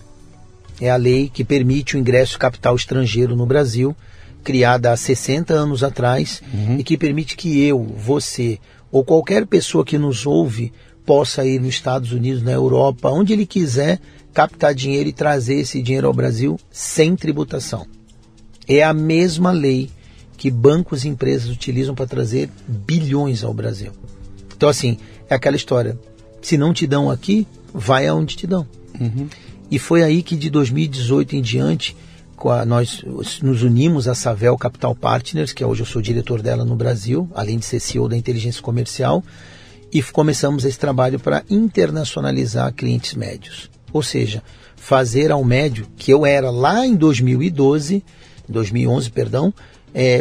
É a lei que permite o ingresso de capital estrangeiro no Brasil, criada há 60 anos atrás, e que permite que eu, você ou qualquer pessoa que nos ouve possa ir nos Estados Unidos, na Europa, onde ele quiser, captar dinheiro e trazer esse dinheiro ao Brasil sem tributação. É a mesma lei que bancos e empresas utilizam para trazer bilhões ao Brasil. Então, assim, é aquela história, se não te dão aqui, vai aonde te dão. E foi aí que de 2018 em diante, nós nos unimos à Savel Capital Partners, que hoje eu sou diretor dela no Brasil, além de ser CEO da Inteligência Comercial, e começamos esse trabalho para internacionalizar clientes médios. Ou seja, fazer ao médio, que eu era lá em 2011,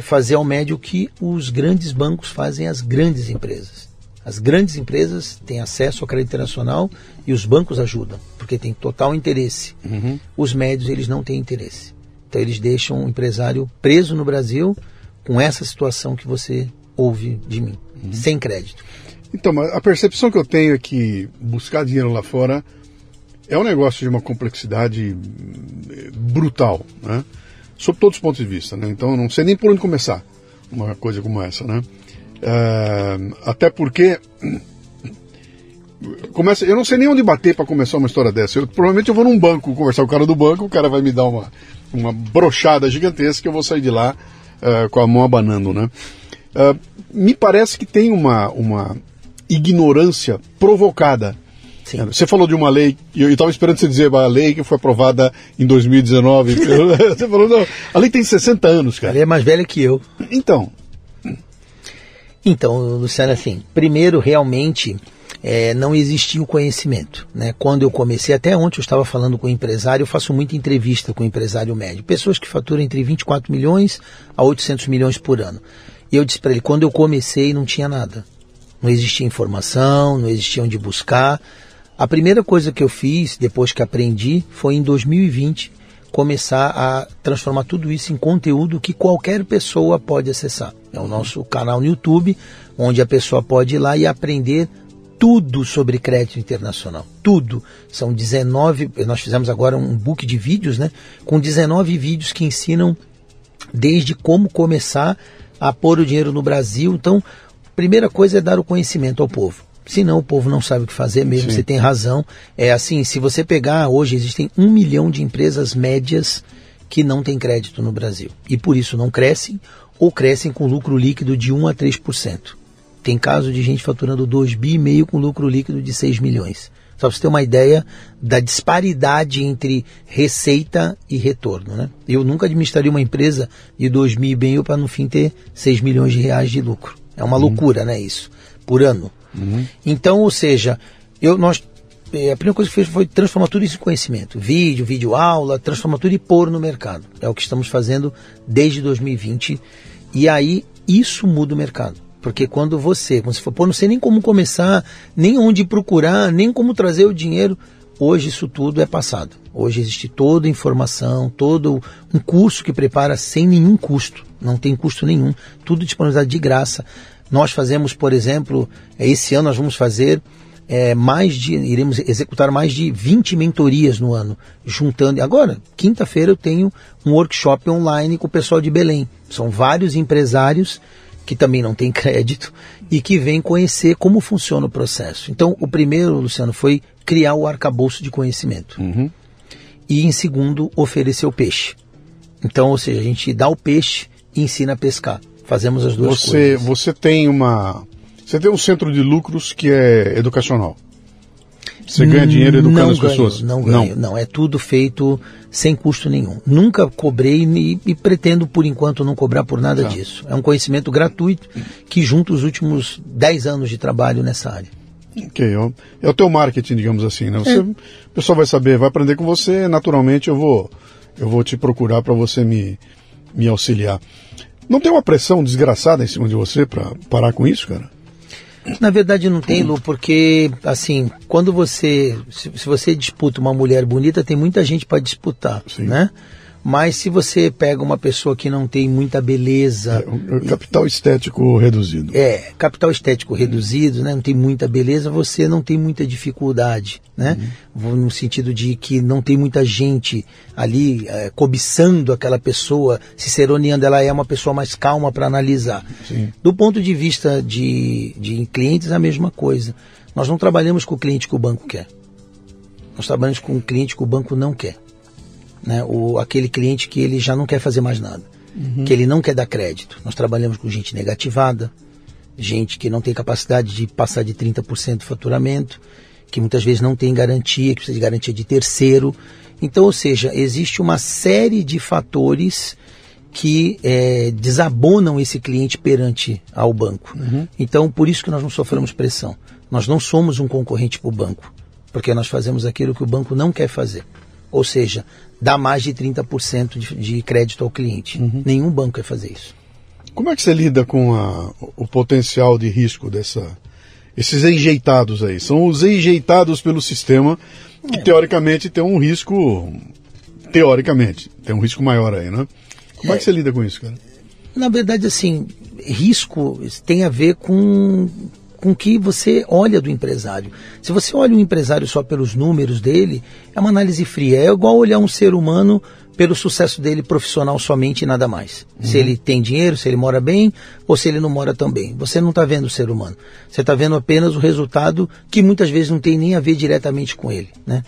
fazer ao médio que os grandes bancos fazem às grandes empresas. As grandes empresas têm acesso ao crédito internacional e os bancos ajudam, porque tem total interesse. Os médios, eles não têm interesse. Então eles deixam o empresário preso no Brasil com essa situação que você ouve de mim, sem crédito. Então, a percepção que eu tenho é que buscar dinheiro lá fora é um negócio de uma complexidade brutal, né? Sob todos os pontos de vista, né? Então eu não sei nem por onde começar uma coisa como essa, né? Até porque começa, eu não sei nem onde bater para começar uma história dessa. Provavelmente eu vou num banco conversar com o cara do banco, o cara vai me dar uma brochada gigantesca, eu vou sair de lá com a mão abanando, né? Me parece que tem uma ignorância provocada. Sim. Você falou de uma lei, eu estava esperando você dizer a lei que foi aprovada em 2019. Você falou, não, a lei tem 60 anos, cara. A lei é mais velha que eu. Então, Luciano, assim, primeiro, realmente, não existia o conhecimento, né? Quando eu comecei, até ontem eu estava falando com um empresário, eu faço muita entrevista com um empresário médio, pessoas que faturam entre 24 milhões a 800 milhões por ano. E eu disse para ele, quando eu comecei, não tinha nada. Não existia informação, não existia onde buscar. A primeira coisa que eu fiz, depois que aprendi, foi em 2020, começar a transformar tudo isso em conteúdo que qualquer pessoa pode acessar. É o nosso canal no YouTube, onde a pessoa pode ir lá e aprender tudo sobre crédito internacional. Tudo. São 19, nós fizemos agora um book de vídeos, né? Com 19 vídeos que ensinam desde como começar a pôr o dinheiro no Brasil. Então, a primeira coisa é dar o conhecimento ao povo. Senão o povo não sabe o que fazer mesmo, Sim. Você tem razão. É assim, se você pegar, hoje existem 1 milhão de empresas médias que não têm crédito no Brasil. E por isso não crescem ou crescem com lucro líquido de 1 a 3%. Tem caso de gente faturando 2,5 bi com lucro líquido de 6 milhões. Só para você ter uma ideia da disparidade entre receita e retorno, né? Eu nunca administraria uma empresa de 2 bi para no fim ter 6 milhões de reais de lucro. É uma loucura, né, isso? Por ano. Então, ou seja, a primeira coisa que fiz foi transformar tudo isso em conhecimento. Vídeo aula, transformar tudo e pôr no mercado. É o que estamos fazendo desde 2020. E aí, isso muda o mercado. Porque quando você for, pô, não sei nem como começar, nem onde procurar, nem como trazer o dinheiro. Hoje isso tudo é passado. Hoje existe toda a informação, todo um curso que prepara sem nenhum custo. Não tem custo nenhum. Tudo disponibilizado de graça. Nós fazemos, por exemplo, esse ano nós vamos fazer iremos executar mais de 20 mentorias no ano, juntando. Agora, quinta-feira eu tenho um workshop online com o pessoal de Belém. São vários empresários que também não têm crédito e que vêm conhecer como funciona o processo. Então, o primeiro, Luciano, foi criar o arcabouço de conhecimento. e, em segundo, oferecer o peixe. Então, ou seja, a gente dá o peixe e ensina a pescar. Fazemos as duas coisas. Você tem um centro de lucros que é educacional. Você ganha dinheiro educando as pessoas? Não, é tudo feito sem custo nenhum. Nunca cobrei e pretendo, por enquanto, não cobrar por nada disso. É um conhecimento gratuito que junta os últimos 10 anos de trabalho nessa área. Ok, é o teu marketing, digamos assim, né? O pessoal vai saber, vai aprender com você, naturalmente eu vou te procurar para você me auxiliar. Não tem uma pressão desgraçada em cima de você para parar com isso, cara? Na verdade não tem, Lu, porque assim, quando você, se você disputa uma mulher bonita, tem muita gente para disputar, sim, né? Mas se você pega uma pessoa que não tem muita beleza... capital estético reduzido. É, capital estético reduzido, né? Não tem muita beleza, você não tem muita dificuldade, né? No sentido de que não tem muita gente ali cobiçando aquela pessoa, se seroneando, ela é uma pessoa mais calma para analisar. Sim. Do ponto de vista de clientes, é a mesma coisa. Nós não trabalhamos com o cliente que o banco quer. Nós trabalhamos com o cliente que o banco não quer. Né, aquele cliente que ele já não quer fazer mais nada, que ele não quer dar crédito. Nós trabalhamos com gente negativada, gente que não tem capacidade de passar de 30% do faturamento, que muitas vezes não tem garantia, que precisa de garantia de terceiro. Então, ou seja, existe uma série de fatores que desabonam esse cliente perante ao banco. Então, por isso que nós não sofremos pressão. Nós não somos um concorrente para o banco, porque nós fazemos aquilo que o banco não quer fazer. Ou seja, dá mais de 30% de crédito ao cliente. Nenhum banco quer fazer isso. Como é que você lida com o potencial de risco esses enjeitados aí? São os enjeitados pelo sistema que, teoricamente, tem um risco... Teoricamente, tem um risco maior aí, né? Como é que você lida com isso, cara? Na verdade, assim, risco tem a ver com o que você olha do empresário. Se você olha um empresário só pelos números dele, é uma análise fria. É igual olhar um ser humano pelo sucesso dele profissional somente e nada mais. Se ele tem dinheiro, se ele mora bem ou se ele não mora tão bem. Você não está vendo o ser humano. Você está vendo apenas o resultado que muitas vezes não tem nem a ver diretamente com ele, né?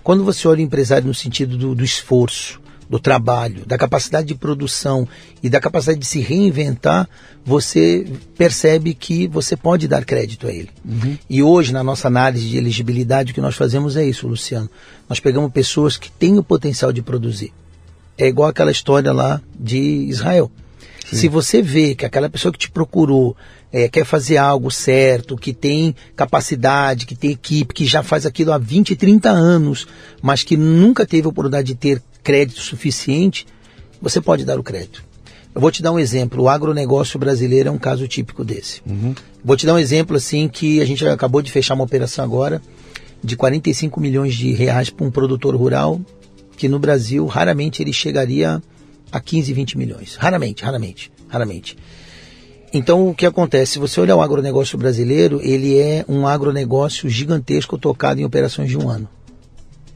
Quando você olha o empresário no sentido do esforço, do trabalho, da capacidade de produção e da capacidade de se reinventar, você percebe que você pode dar crédito a ele. E hoje, na nossa análise de elegibilidade, o que nós fazemos é isso, Luciano. Nós pegamos pessoas que têm o potencial de produzir. É igual aquela história lá de Israel. Sim. Se você vê que aquela pessoa que te procurou quer fazer algo certo, que tem capacidade, que tem equipe, que já faz aquilo há 20, 30 anos, mas que nunca teve a oportunidade de ter crédito suficiente, você pode dar o crédito. Eu vou te dar um exemplo, o agronegócio brasileiro é um caso típico desse. Vou te dar um exemplo assim que a gente acabou de fechar uma operação agora de 45 milhões de reais para um produtor rural que no Brasil raramente ele chegaria a 15, 20 milhões. Raramente. Então o que acontece, se você olhar o agronegócio brasileiro, ele é um agronegócio gigantesco tocado em operações de um ano.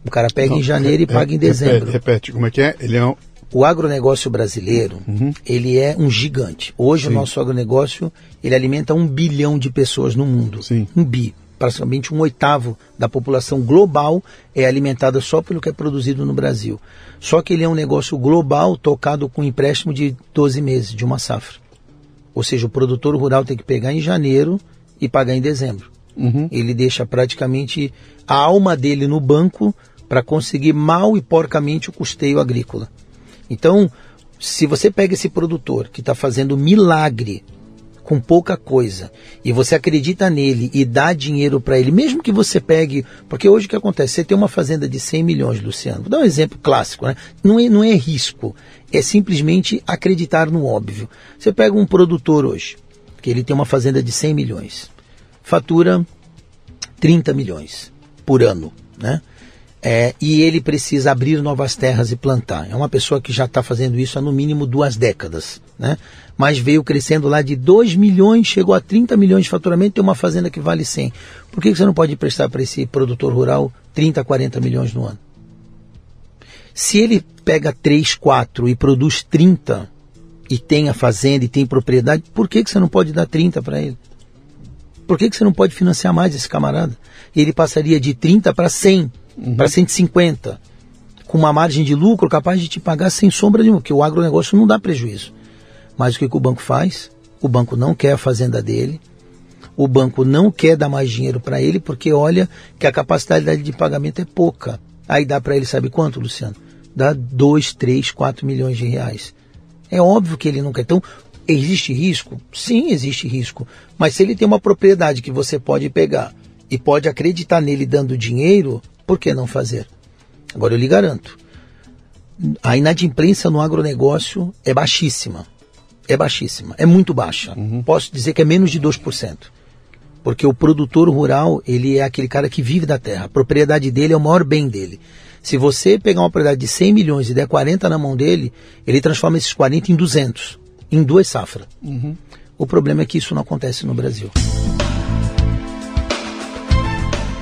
O cara pega em janeiro e paga em dezembro. Repete, como é que é? Ele é um... O agronegócio brasileiro, ele é um gigante. Hoje o nosso agronegócio, ele alimenta 1 bilhão de pessoas no mundo. Sim. Praticamente 1/8 da população global é alimentada só pelo que é produzido no Brasil. Só que ele é um negócio global tocado com empréstimo de 12 meses, de uma safra. Ou seja, o produtor rural tem que pegar em janeiro e pagar em dezembro. Ele deixa praticamente a alma dele no banco para conseguir mal e porcamente o custeio agrícola. Então, se você pega esse produtor que está fazendo milagre com pouca coisa e você acredita nele e dá dinheiro para ele, mesmo que você pegue... Porque hoje o que acontece? Você tem uma fazenda de 100 milhões, Luciano. Vou dar um exemplo clássico, né? Não é risco, é simplesmente acreditar no óbvio. Você pega um produtor hoje, que ele tem uma fazenda de 100 milhões, fatura 30 milhões por ano, né? E ele precisa abrir novas terras e plantar. É uma pessoa que já está fazendo isso há no mínimo 2 décadas, né? Mas veio crescendo lá de 2 milhões, chegou a 30 milhões de faturamento, tem uma fazenda que vale 100. Por que você não pode emprestar para esse produtor rural 30, 40 milhões no ano? Se ele pega 3, 4 e produz 30, e tem a fazenda e tem propriedade, por que você não pode dar 30 para ele? Por que você não pode financiar mais esse camarada? Ele passaria de 30 para 100. Para 150, com uma margem de lucro capaz de te pagar sem sombra nenhuma, porque o agronegócio não dá prejuízo. Mas o que o banco faz? O banco não quer a fazenda dele, o banco não quer dar mais dinheiro para ele, porque olha que a capacidade dele de pagamento é pouca. Aí dá para ele, sabe quanto, Luciano? Dá 2, 3, 4 milhões de reais. É óbvio que ele não quer. Então, existe risco? Sim, existe risco. Mas se ele tem uma propriedade que você pode pegar e pode acreditar nele dando dinheiro, por que não fazer? Agora eu lhe garanto, a inadimplência no agronegócio é baixíssima. É baixíssima, é muito baixa. Uhum. Posso dizer que é menos de 2%. Porque o produtor rural, ele é aquele cara que vive da terra. A propriedade dele é o maior bem dele. Se você pegar uma propriedade de 100 milhões e der 40 na mão dele, ele transforma esses 40 em 200, em duas safras. Uhum. O problema é que isso não acontece no Brasil.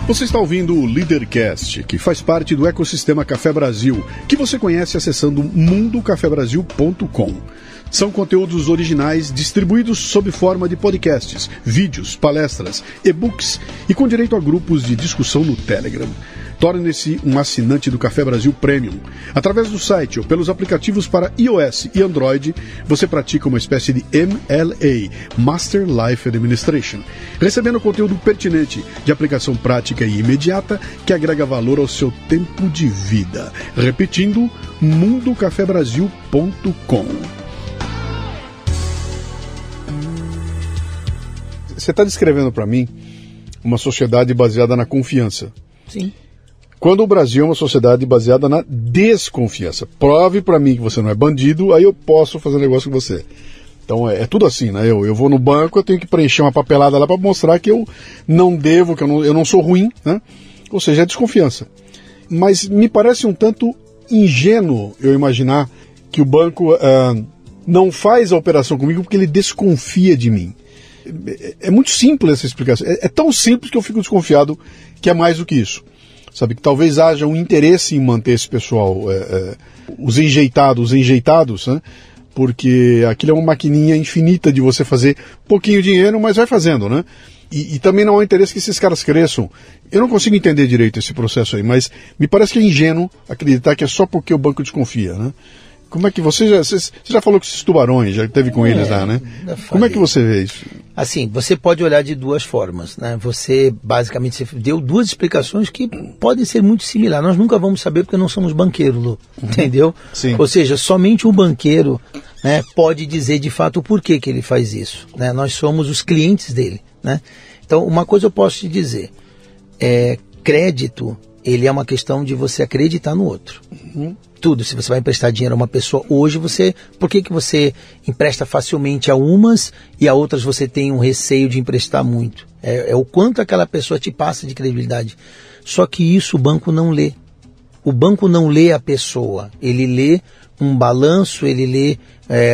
Você está ouvindo o LíderCast, que faz parte do ecossistema Café Brasil, que você conhece acessando mundocafebrasil.com. São conteúdos originais distribuídos sob forma de podcasts, vídeos, palestras, e-books e com direito a grupos de discussão no Telegram. Torne-se um assinante do Café Brasil Premium. Através do site ou pelos aplicativos para iOS e Android, você pratica uma espécie de MLA, Master Life Administration, recebendo conteúdo pertinente, de aplicação prática e imediata, que agrega valor ao seu tempo de vida. Repetindo, mundocafebrasil.com. Você está descrevendo para mim uma sociedade baseada na confiança. Sim. Quando o Brasil é uma sociedade baseada na desconfiança. Prove para mim que você não é bandido, aí eu posso fazer negócio com você. Então é tudo assim, né? Eu vou no banco, eu tenho que preencher uma papelada lá para mostrar que eu não devo, que eu não sou ruim, né? Ou seja, é desconfiança. Mas me parece um tanto ingênuo eu imaginar que o banco não faz a operação comigo porque ele desconfia de mim. É muito simples essa explicação. É tão simples que eu fico desconfiado que é mais do que isso. Sabe, que talvez haja um interesse em manter esse pessoal, os enjeitados, né? Porque aquilo é uma maquininha infinita de você fazer pouquinho dinheiro, mas vai fazendo, né? E também não há interesse que esses caras cresçam. Eu não consigo entender direito esse processo aí, mas me parece que é ingênuo acreditar que é só porque o banco desconfia, né? Como é que você já falou com esses tubarões, já teve com eles lá, né? Como é que você vê isso? Assim, você pode olhar de duas formas, né? Você, basicamente, você deu duas explicações que podem ser muito similares. Nós nunca vamos saber porque não somos banqueiros, Lu, entendeu? Sim. Ou seja, somente o banqueiro, né, pode dizer de fato o porquê que ele faz isso, né? Nós somos os clientes dele, né? Então, uma coisa eu posso te dizer, crédito, ele é uma questão de você acreditar no outro. Uhum. Tudo, se você vai emprestar dinheiro a uma pessoa hoje, por que você empresta facilmente a umas e a outras você tem um receio de emprestar muito? É o quanto aquela pessoa te passa de credibilidade. Só que isso o banco não lê. O banco não lê a pessoa, ele lê um balanço, ele lê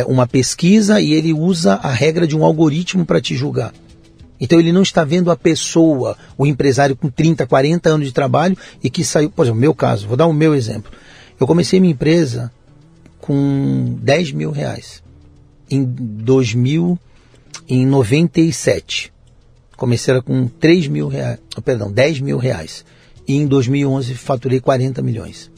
uma pesquisa e ele usa a regra de um algoritmo para te julgar. Então ele não está vendo a pessoa, o empresário com 30, 40 anos de trabalho e que saiu, por exemplo, meu caso, vou dar o meu exemplo. Eu comecei minha empresa com 10 mil reais em 97. Comecei ela com 10 mil reais. E em 2011 faturei 40 milhões.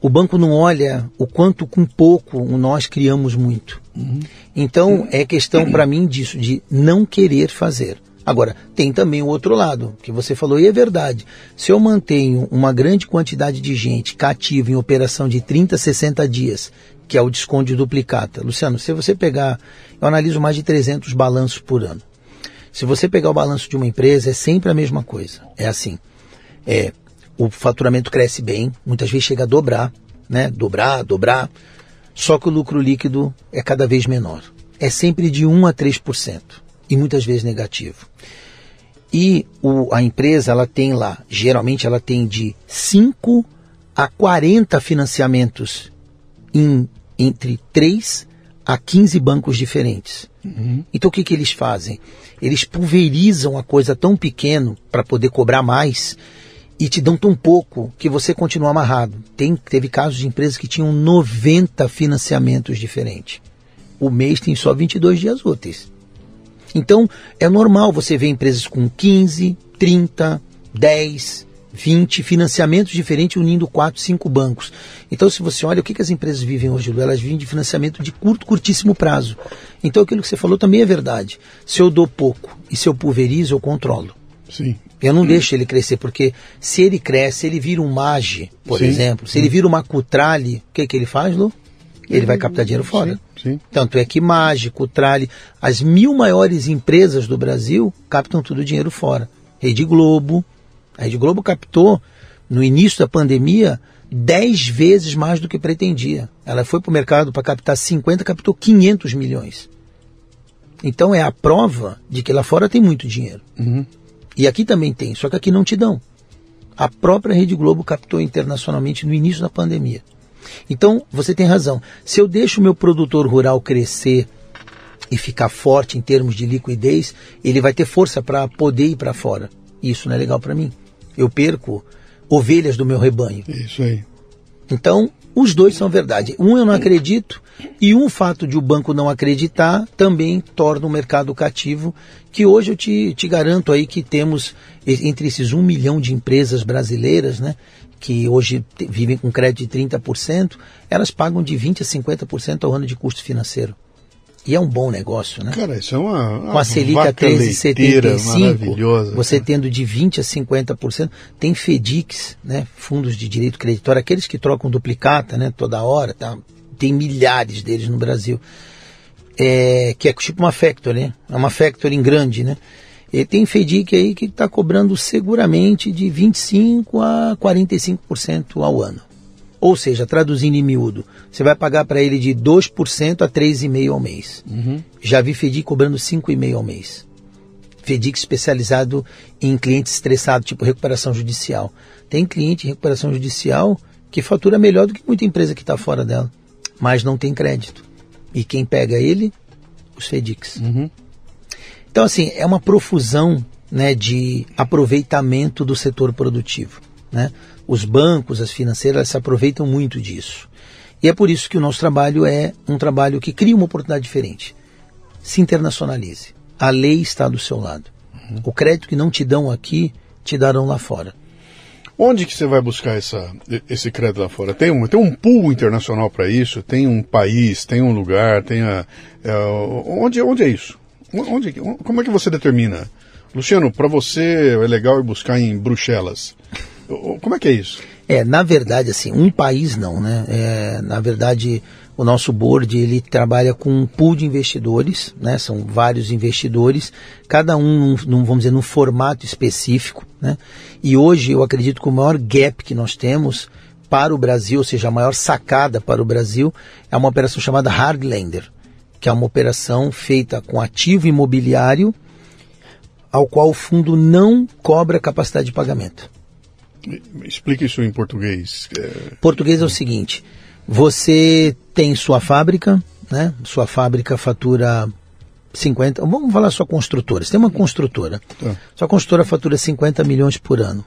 O banco não olha o quanto com pouco nós criamos muito. Uhum. Então é questão para mim disso, de não querer fazer. Agora, tem também o outro lado, que você falou, e é verdade. Se eu mantenho uma grande quantidade de gente cativa em operação de 30, 60 dias, que é o desconto duplicata. Luciano, se você pegar, eu analiso mais de 300 balanços por ano. Se você pegar o balanço de uma empresa, é sempre a mesma coisa. É assim, o faturamento cresce bem, muitas vezes chega a dobrar, né? Dobrar, só que o lucro líquido é cada vez menor. É sempre de 1 a 3%. E muitas vezes negativo. E a empresa, ela tem lá, geralmente ela tem de 5 a 40 financiamentos entre 3 a 15 bancos diferentes. Uhum. Então o que eles fazem? Eles pulverizam a coisa tão pequeno para poder cobrar mais e te dão tão pouco que você continua amarrado. Teve casos de empresas que tinham 90 financiamentos diferentes. O mês tem só 22 dias úteis. Então, é normal você ver empresas com 15, 30, 10, 20 financiamentos diferentes unindo 4, 5 bancos. Então, se você olha o que as empresas vivem hoje, Lu, elas vivem de financiamento de curtíssimo prazo. Então, aquilo que você falou também é verdade. Se eu dou pouco e se eu pulverizo, eu controlo. Sim. Eu não deixo ele crescer, porque se ele cresce, ele vira um mage, por exemplo. Se ele vira uma cutrale, o que ele faz, Lu? Ele vai captar dinheiro fora. Sim. Tanto é que mage, cutrale, as 1000 maiores empresas do Brasil captam tudo o dinheiro fora. Rede Globo. A Rede Globo captou, no início da pandemia, 10 vezes mais do que pretendia. Ela foi para o mercado para captar 50, captou 500 milhões. Então é a prova de que lá fora tem muito dinheiro. Uhum. E aqui também tem, só que aqui não te dão. A própria Rede Globo captou internacionalmente no início da pandemia. Então, você tem razão. Se eu deixo o meu produtor rural crescer e ficar forte em termos de liquidez, ele vai ter força para poder ir para fora. Isso não é legal para mim. Eu perco ovelhas do meu rebanho. Isso aí. Então, os dois são verdade. Um eu não acredito e um fato de o banco não acreditar também torna o mercado cativo, que hoje eu te garanto aí que temos entre esses 1 milhão de empresas brasileiras, né, que hoje vivem com crédito de 30%, elas pagam de 20% a 50% ao ano de custo financeiro. E é um bom negócio, né? Cara, isso é uma com a Selic a 13,75, você tendo de 20% a 50%, tem FDICs, né? Fundos de direito creditório, aqueles que trocam duplicata, né? Toda hora, tá? Tem milhares deles no Brasil. Que é tipo uma factory, né? É uma factory grande, né? E tem FDIC aí que está cobrando seguramente de 25% a 45% ao ano. Ou seja, traduzindo em miúdo, você vai pagar para ele de 2% a 3,5% ao mês. Uhum. Já vi FDIC cobrando 5,5% ao mês. FDIC especializado em clientes estressados, tipo recuperação judicial. Tem cliente em recuperação judicial que fatura melhor do que muita empresa que está fora dela, mas não tem crédito. E quem pega ele? Os FDICs. Uhum. Então, assim, é uma profusão, né, de aproveitamento do setor produtivo, né? Os bancos, as financeiras se aproveitam muito disso. E é por isso que o nosso trabalho é um trabalho que cria uma oportunidade diferente. Se internacionalize. A lei está do seu lado. Uhum. O crédito que não te dão aqui, te darão lá fora. Onde que você vai buscar esse crédito lá fora? Tem um pool internacional para isso? Tem um país? Tem um lugar? Tem onde é isso? Como é que você determina? Luciano, para você é legal ir buscar em Bruxelas. Como é que é isso? Na verdade, assim, um país não, né? Na verdade, o nosso board, ele trabalha com um pool de investidores, né? São vários investidores, cada um, vamos dizer, num formato específico, né? E hoje, eu acredito que o maior gap que nós temos para o Brasil, ou seja, a maior sacada para o Brasil, é uma operação chamada hard lender, que é uma operação feita com ativo imobiliário, ao qual o fundo não cobra capacidade de pagamento. Explique isso em português. Português é o seguinte: você tem sua fábrica, né? Sua fábrica fatura 50, vamos falar sua construtora, você tem uma construtora, sua construtora fatura 50 milhões por ano,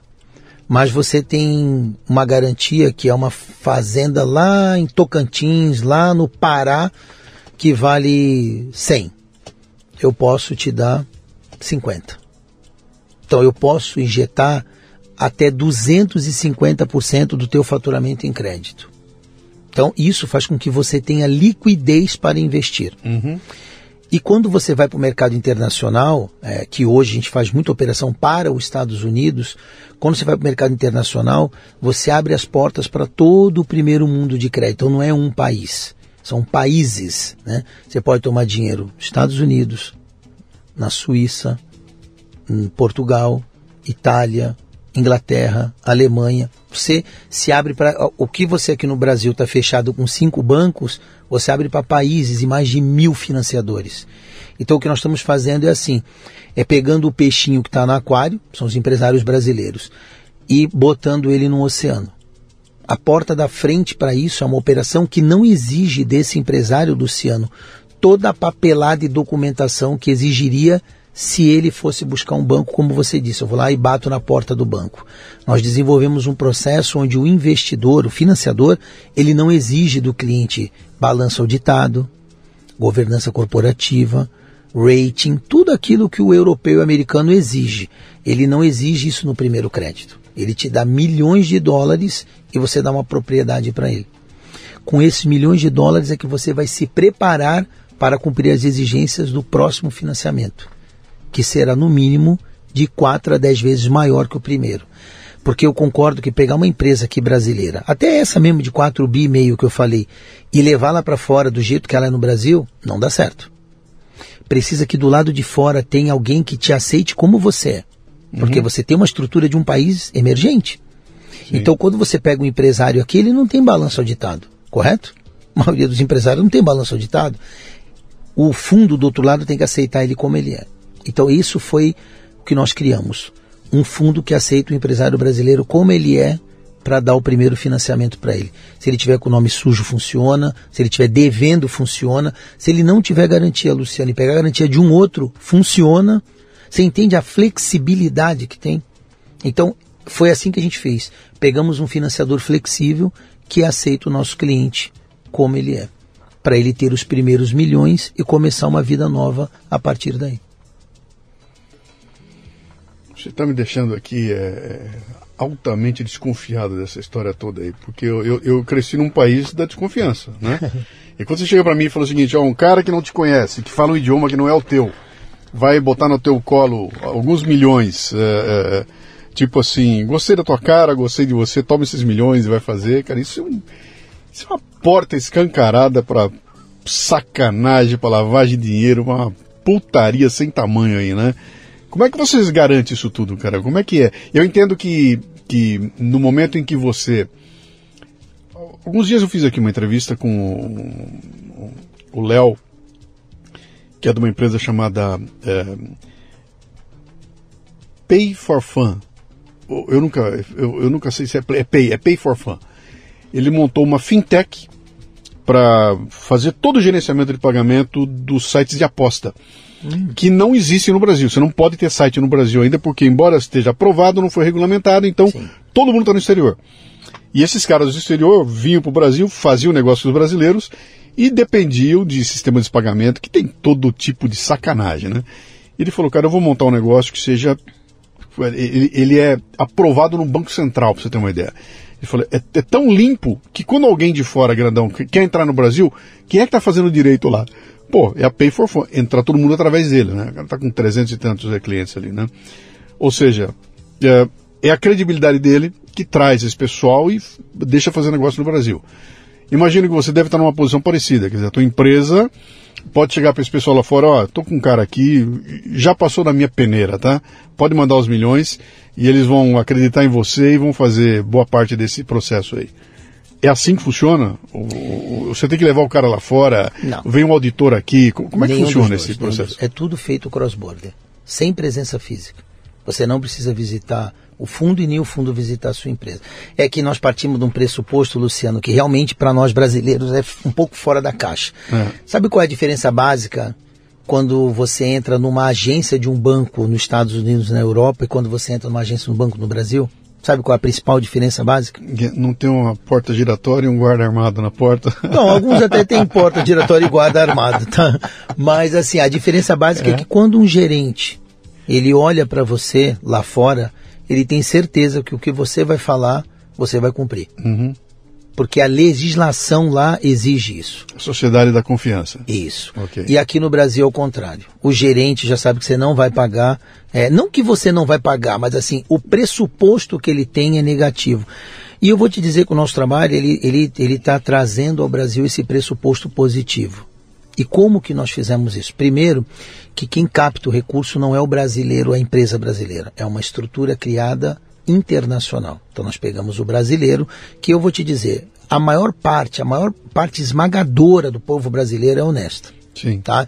mas você tem uma garantia que é uma fazenda lá em Tocantins, lá no Pará, que vale 100, eu posso te dar 50, então eu posso injetar até 250% do teu faturamento em crédito. Então, isso faz com que você tenha liquidez para investir. Uhum. E quando você vai para o mercado internacional, que hoje a gente faz muita operação para os Estados Unidos, quando você vai para o mercado internacional, você abre as portas para todo o primeiro mundo de crédito. Então, não é um país, são países, né? Você pode tomar dinheiro nos Estados Unidos, na Suíça, em Portugal, Itália, Inglaterra, Alemanha. Você se abre para... O que você aqui no Brasil está fechado com 5 bancos, você abre para países e mais de 1000 financiadores. Então o que nós estamos fazendo é assim, pegando o peixinho que está no aquário, são os empresários brasileiros, e botando ele no oceano. A porta da frente para isso é uma operação que não exige desse empresário, Luciano, toda a papelada e documentação que exigiria se ele fosse buscar um banco, como você disse, eu vou lá e bato na porta do banco. Nós desenvolvemos um processo onde o investidor, o financiador, ele não exige do cliente balanço auditado, governança corporativa, rating, tudo aquilo que o europeu e o americano exige. Ele não exige isso no primeiro crédito. Ele te dá milhões de dólares e você dá uma propriedade para ele. Com esses milhões de dólares é que você vai se preparar para cumprir as exigências do próximo financiamento, que será no mínimo de 4 a 10 vezes maior que o primeiro. Porque eu concordo que pegar uma empresa aqui brasileira, até essa mesmo de 4 bi e meio que eu falei, e levá-la para fora do jeito que ela é no Brasil, não dá certo. Precisa que do lado de fora tenha alguém que te aceite como você é. Porque você tem uma estrutura de um país emergente. Sim. Então, quando você pega um empresário aqui, ele não tem balanço auditado, correto? A maioria dos empresários não tem balanço auditado. O fundo do outro lado tem que aceitar ele como ele é. Então, isso foi o que nós criamos. Um fundo que aceita o empresário brasileiro como ele é para dar o primeiro financiamento para ele. Se ele tiver com o nome sujo, funciona. Se ele tiver devendo, funciona. Se ele não tiver garantia, Luciano, e pegar a garantia de um outro, funciona. Você entende a flexibilidade que tem? Então, foi assim que a gente fez. Pegamos um financiador flexível que aceita o nosso cliente como ele é, para ele ter os primeiros milhões e começar uma vida nova a partir daí. Você está me deixando aqui altamente desconfiado dessa história toda aí, porque eu cresci num país da desconfiança, né? E quando você chega para mim e fala o seguinte, ó, um cara que não te conhece, que fala um idioma que não é o teu, vai botar no teu colo alguns milhões, tipo assim, gostei da tua cara, gostei de você, toma esses milhões e vai fazer, cara, isso é uma porta escancarada para sacanagem, para lavagem de dinheiro, uma putaria sem tamanho aí, né? Como é que vocês garantem isso tudo, cara? Como é que é? Eu entendo que no momento em que você... Alguns dias eu fiz aqui uma entrevista com o Léo, que é de uma empresa chamada Pay for Fun. Eu nunca sei se é Pay for Fun. Ele montou uma fintech para fazer todo o gerenciamento de pagamento dos sites de aposta, que não existe no Brasil. Você não pode ter site no Brasil ainda, porque embora esteja aprovado, não foi regulamentado, então Sim. todo mundo está no exterior. E esses caras do exterior vinham para o Brasil, faziam negócios dos brasileiros, e dependiam de sistema de pagamento, que tem todo tipo de sacanagem, né? Ele falou, cara, eu vou montar um negócio que seja... Ele é aprovado no Banco Central, para você ter uma ideia. Ele falou, é tão limpo que quando alguém de fora, grandão, quer entrar no Brasil, quem é que está fazendo direito lá? Pô, é a Pay for Fun, entrar todo mundo através dele, né? O cara está com 300 e tantos clientes ali, né? Ou seja, é a credibilidade dele que traz esse pessoal e deixa fazer negócio no Brasil. Imagino que você deve estar numa posição parecida, quer dizer, a tua empresa pode chegar para esse pessoal lá fora, ó, tô com um cara aqui, já passou da minha peneira, tá? Pode mandar os milhões e eles vão acreditar em você e vão fazer boa parte desse processo aí. É assim que funciona? Você tem que levar o cara lá fora? Não. Vem um auditor aqui? Como é que funciona esse processo? É tudo feito cross-border, sem presença física. Você não precisa visitar o fundo e nem o fundo visitar a sua empresa. É que nós partimos de um pressuposto, Luciano, que realmente para nós brasileiros é um pouco fora da caixa. É. Sabe qual é a diferença básica quando você entra numa agência de um banco nos Estados Unidos, na Europa, e quando você entra numa agência de um banco no Brasil? Sabe qual é a principal diferença básica? Não tem uma porta giratória e um guarda armado na porta? Não, alguns até tem porta giratória e guarda armado, tá? Mas assim, a diferença básica é que quando um gerente ele olha para você lá fora, ele tem certeza que o que você vai falar, você vai cumprir. Uhum. Porque a legislação lá exige isso. A sociedade da confiança. Isso. Okay. E aqui no Brasil é o contrário. O gerente já sabe que você não vai pagar. Não que você não vai pagar, mas assim, o pressuposto que ele tem é negativo. E eu vou te dizer que o nosso trabalho, ele está trazendo ao Brasil esse pressuposto positivo. E como que nós fizemos isso? Primeiro, que quem capta o recurso não é o brasileiro, a empresa brasileira. É uma estrutura criada internacional. Então nós pegamos o brasileiro, que eu vou te dizer, a maior parte esmagadora do povo brasileiro é honesta. Sim. Tá?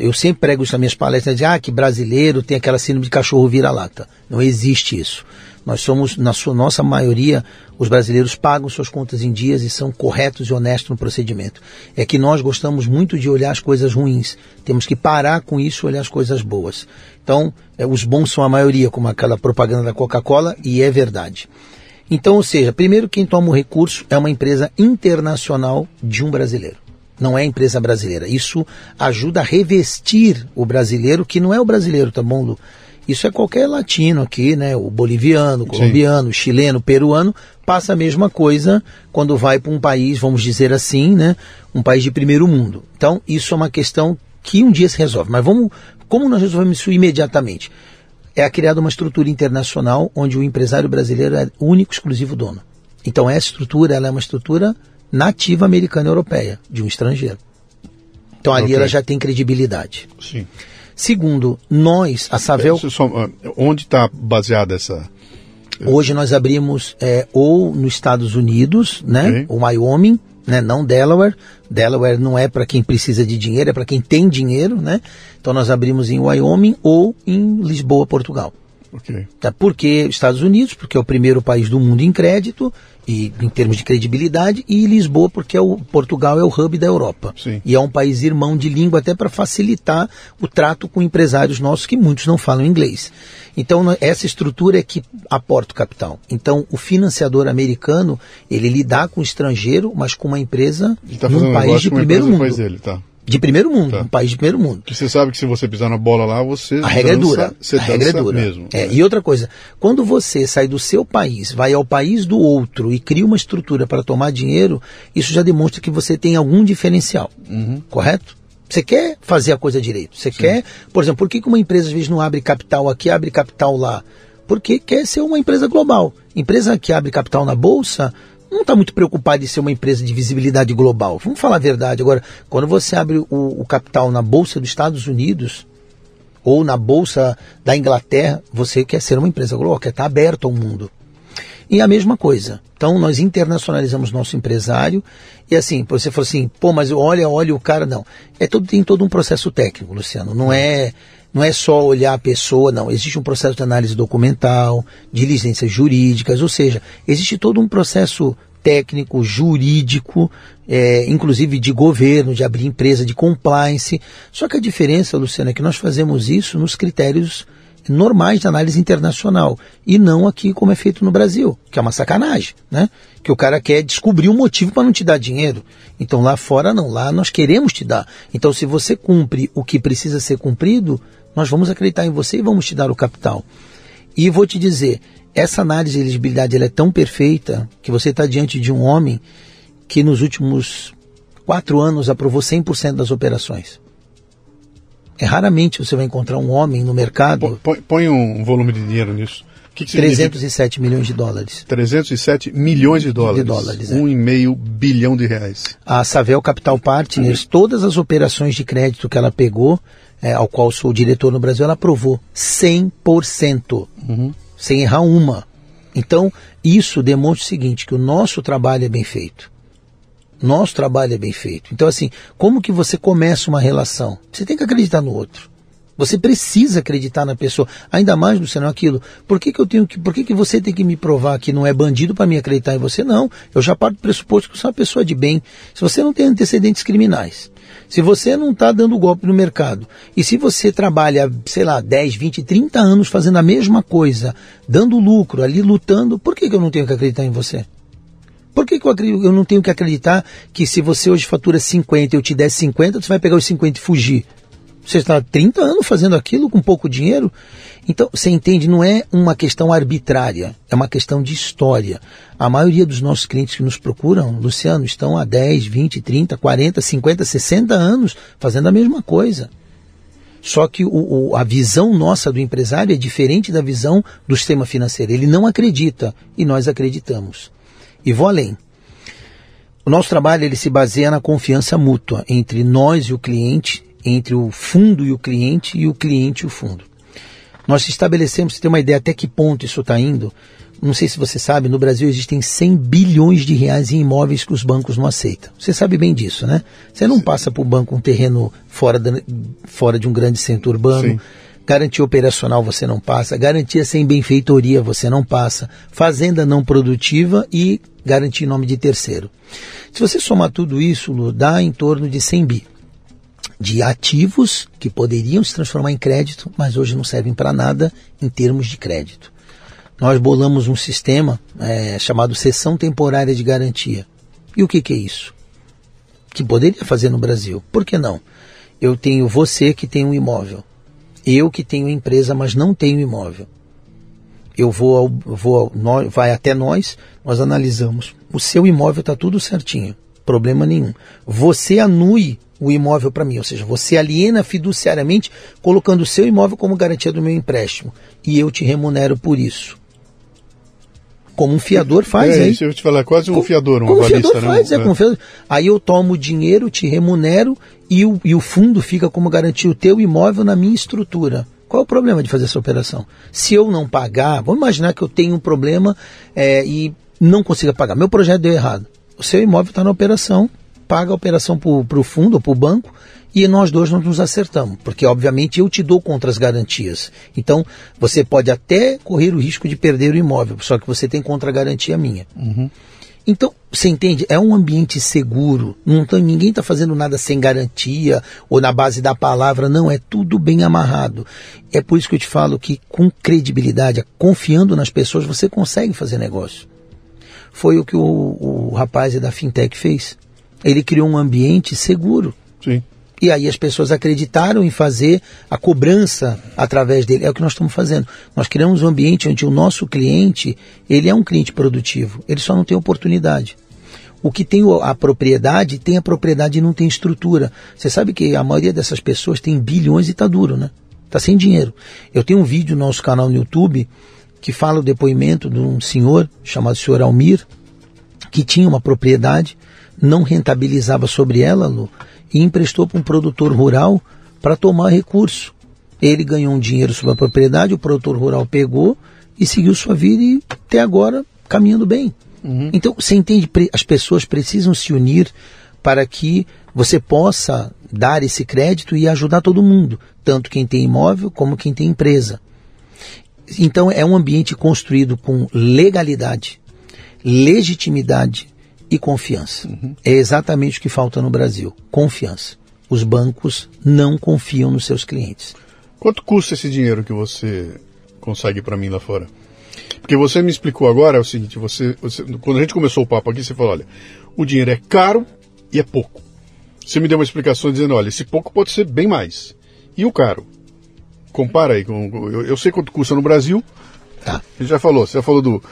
Eu sempre prego isso nas minhas palestras, de que brasileiro tem aquela síndrome de cachorro vira-lata. Não existe isso. Nós somos, na sua nossa maioria, os brasileiros pagam suas contas em dias e são corretos e honestos no procedimento. É que nós gostamos muito de olhar as coisas ruins. Temos que parar com isso e olhar as coisas boas. Então, os bons são a maioria, como aquela propaganda da Coca-Cola, e é verdade. Então, ou seja, primeiro quem toma o recurso é uma empresa internacional de um brasileiro. Não é empresa brasileira. Isso ajuda a revestir o brasileiro, que não é o brasileiro, tá bom, Lu? Isso é qualquer latino aqui, né? O boliviano, o colombiano, o chileno, o peruano, passa a mesma coisa quando vai para um país, vamos dizer assim, né? Um país de primeiro mundo. Então, isso é uma questão que um dia se resolve. Mas vamos, como nós resolvemos isso imediatamente? É criada uma estrutura internacional onde o empresário brasileiro é o único exclusivo dono. Então, essa estrutura ela é uma estrutura nativa americana e europeia, de um estrangeiro. Então, ali ela já tem credibilidade. Sim. Segundo, nós, a Savel... Onde está baseada essa... Hoje nós abrimos ou nos Estados Unidos, né? O Wyoming, né? Não Delaware. Delaware não é para quem precisa de dinheiro, é para quem tem dinheiro, né? Então nós abrimos em Wyoming ou em Lisboa, Portugal. Okay. Por que Estados Unidos? Porque é o primeiro país do mundo em crédito, e, em termos de credibilidade, e Lisboa, porque Portugal é o hub da Europa. Sim. E é um país irmão de língua, até para facilitar o trato com empresários nossos que muitos não falam inglês. Então, essa estrutura é que aporta o capital. Então, o financiador americano, ele lidar com o estrangeiro, mas com uma empresa num país de primeiro mundo. De primeiro mundo, um país de primeiro mundo. Porque você sabe que se você pisar na bola lá, você dança. A regra é dura. A regra é dura mesmo. E outra coisa, quando você sai do seu país, vai ao país do outro e cria uma estrutura para tomar dinheiro, isso já demonstra que você tem algum diferencial, correto? Você quer fazer a coisa direito, você quer... Por exemplo, por que uma empresa às vezes não abre capital aqui, abre capital lá? Porque quer ser uma empresa global. Empresa que abre capital na bolsa... não está muito preocupado em ser uma empresa de visibilidade global. Vamos falar a verdade. Agora, quando você abre o capital na Bolsa dos Estados Unidos ou na Bolsa da Inglaterra, você quer ser uma empresa global, quer estar aberto ao mundo. E a mesma coisa. Então, nós internacionalizamos nosso empresário e assim, você falou assim, pô, mas olha o cara, não. Tem todo um processo técnico, Luciano. Não é só olhar a pessoa, não. Existe um processo de análise documental, de diligências jurídicas, ou seja, existe todo um processo técnico, jurídico, inclusive de governo, de abrir empresa, de compliance. Só que a diferença, Luciano, é que nós fazemos isso nos critérios normais de análise internacional e não aqui como é feito no Brasil, que é uma sacanagem, né? Que o cara quer descobrir um motivo para não te dar dinheiro. Então lá fora não, lá nós queremos te dar. Então se você cumpre o que precisa ser cumprido, nós vamos acreditar em você e vamos te dar o capital. E vou te dizer, essa análise de elegibilidade ela é tão perfeita que você está diante de um homem que nos últimos 4 anos aprovou 100% das operações. Raramente você vai encontrar um homem no mercado... Põe um volume de dinheiro nisso. O que significa? 307 milhões de dólares. 307 milhões de dólares. $1,5 bilhão de reais. A Savel Capital Partners, todas as operações de crédito que ela pegou, ao qual sou diretor no Brasil, ela aprovou 100%. Sem errar uma. Então, isso demonstra o seguinte, que o nosso trabalho é bem feito. Nosso trabalho é bem feito. Então, assim, como que você começa uma relação? Você tem que acreditar no outro. Você precisa acreditar na pessoa. Ainda mais, Luciano, aquilo. Por que você tem que me provar que não é bandido para me acreditar em você? Não. Eu já parto do pressuposto que você é uma pessoa de bem. Se você não tem antecedentes criminais, se você não está dando golpe no mercado, e se você trabalha, sei lá, 10, 20, 30 anos fazendo a mesma coisa, dando lucro, ali lutando, por que eu não tenho que acreditar em você? Por que eu não tenho que acreditar que se você hoje fatura 50 e eu te der 50, você vai pegar os 50 e fugir? Você está há 30 anos fazendo aquilo com pouco dinheiro? Então, você entende, não é uma questão arbitrária, é uma questão de história. A maioria dos nossos clientes que nos procuram, Luciano, estão há 10, 20, 30, 40, 50, 60 anos fazendo a mesma coisa. Só que a visão nossa do empresário é diferente da visão do sistema financeiro. Ele não acredita e nós acreditamos. E vou além. O nosso trabalho ele se baseia na confiança mútua entre nós e o cliente, entre o fundo e o cliente e o fundo. Nós estabelecemos, você tem uma ideia até que ponto isso está indo? Não sei se você sabe, no Brasil existem 100 bilhões de reais em imóveis que os bancos não aceitam. Você sabe bem disso, né? Você não passa para o banco um terreno fora de um grande centro urbano. Sim. Garantia operacional você não passa, garantia sem benfeitoria você não passa, fazenda não produtiva e garantia em nome de terceiro. Se você somar tudo isso, dá em torno de 100 bi de ativos que poderiam se transformar em crédito, mas hoje não servem para nada em termos de crédito. Nós bolamos um sistema chamado cessão temporária de garantia. E o que é isso? Que poderia fazer no Brasil. Por que não? Eu tenho você que tem um imóvel. eu que tenho empresa, mas não tenho imóvel. Vai até nós analisamos. O seu imóvel está tudo certinho, problema nenhum. Você anui o imóvel para mim, ou seja, você aliena fiduciariamente, colocando o seu imóvel como garantia do meu empréstimo. E eu te remunero por isso. Como um fiador faz, hein? É isso, eu vou te falar, quase um fiador, um avalista. Como um fiador faz, como um fiador. Aí eu tomo o dinheiro, te remunero e o fundo fica como garantia o teu imóvel na minha estrutura. Qual é o problema de fazer essa operação? Se eu não pagar, vamos imaginar que eu tenho um problema e não consiga pagar. Meu projeto deu errado. O seu imóvel está na operação, paga a operação para o fundo ou para o banco e nós dois não nos acertamos, porque obviamente eu te dou contra as garantias. Então você pode até correr o risco de perder o imóvel, só que você tem contra a garantia minha. Uhum. Então, você entende? É um ambiente seguro, ninguém está fazendo nada sem garantia ou na base da palavra, não, é tudo bem amarrado. É por isso que eu te falo que com credibilidade, confiando nas pessoas, você consegue fazer negócio. Foi o que o rapaz da Fintech fez. Ele criou um ambiente seguro. Sim. E aí as pessoas acreditaram em fazer a cobrança através dele. É o que nós estamos fazendo. Nós criamos um ambiente onde o nosso cliente, ele é um cliente produtivo. Ele só não tem oportunidade. O que tem a propriedade e não tem estrutura. Você sabe que a maioria dessas pessoas tem bilhões e está duro, né? Está sem dinheiro. Eu tenho um vídeo no nosso canal no YouTube que fala o depoimento de um senhor chamado senhor Almir, que tinha uma propriedade, não rentabilizava sobre ela, Lu, e emprestou para um produtor rural para tomar recurso. Ele ganhou um dinheiro sobre a propriedade, o produtor rural pegou e seguiu sua vida e até agora caminhando bem. Uhum. Então, você entende, as pessoas precisam se unir para que você possa dar esse crédito e ajudar todo mundo, tanto quem tem imóvel como quem tem empresa. Então, é um ambiente construído com legalidade, legitimidade e confiança. Uhum. É exatamente o que falta no Brasil, confiança. Os bancos não confiam nos seus clientes. Quanto custa esse dinheiro que você consegue para mim lá fora? Porque você me explicou agora, é o seguinte, você, quando a gente começou o papo aqui, você falou, olha, o dinheiro é caro e é pouco. Você me deu uma explicação dizendo, olha, esse pouco pode ser bem mais. E o caro? Compara aí, eu sei quanto custa no Brasil, tá. A gente já falou, você já falou do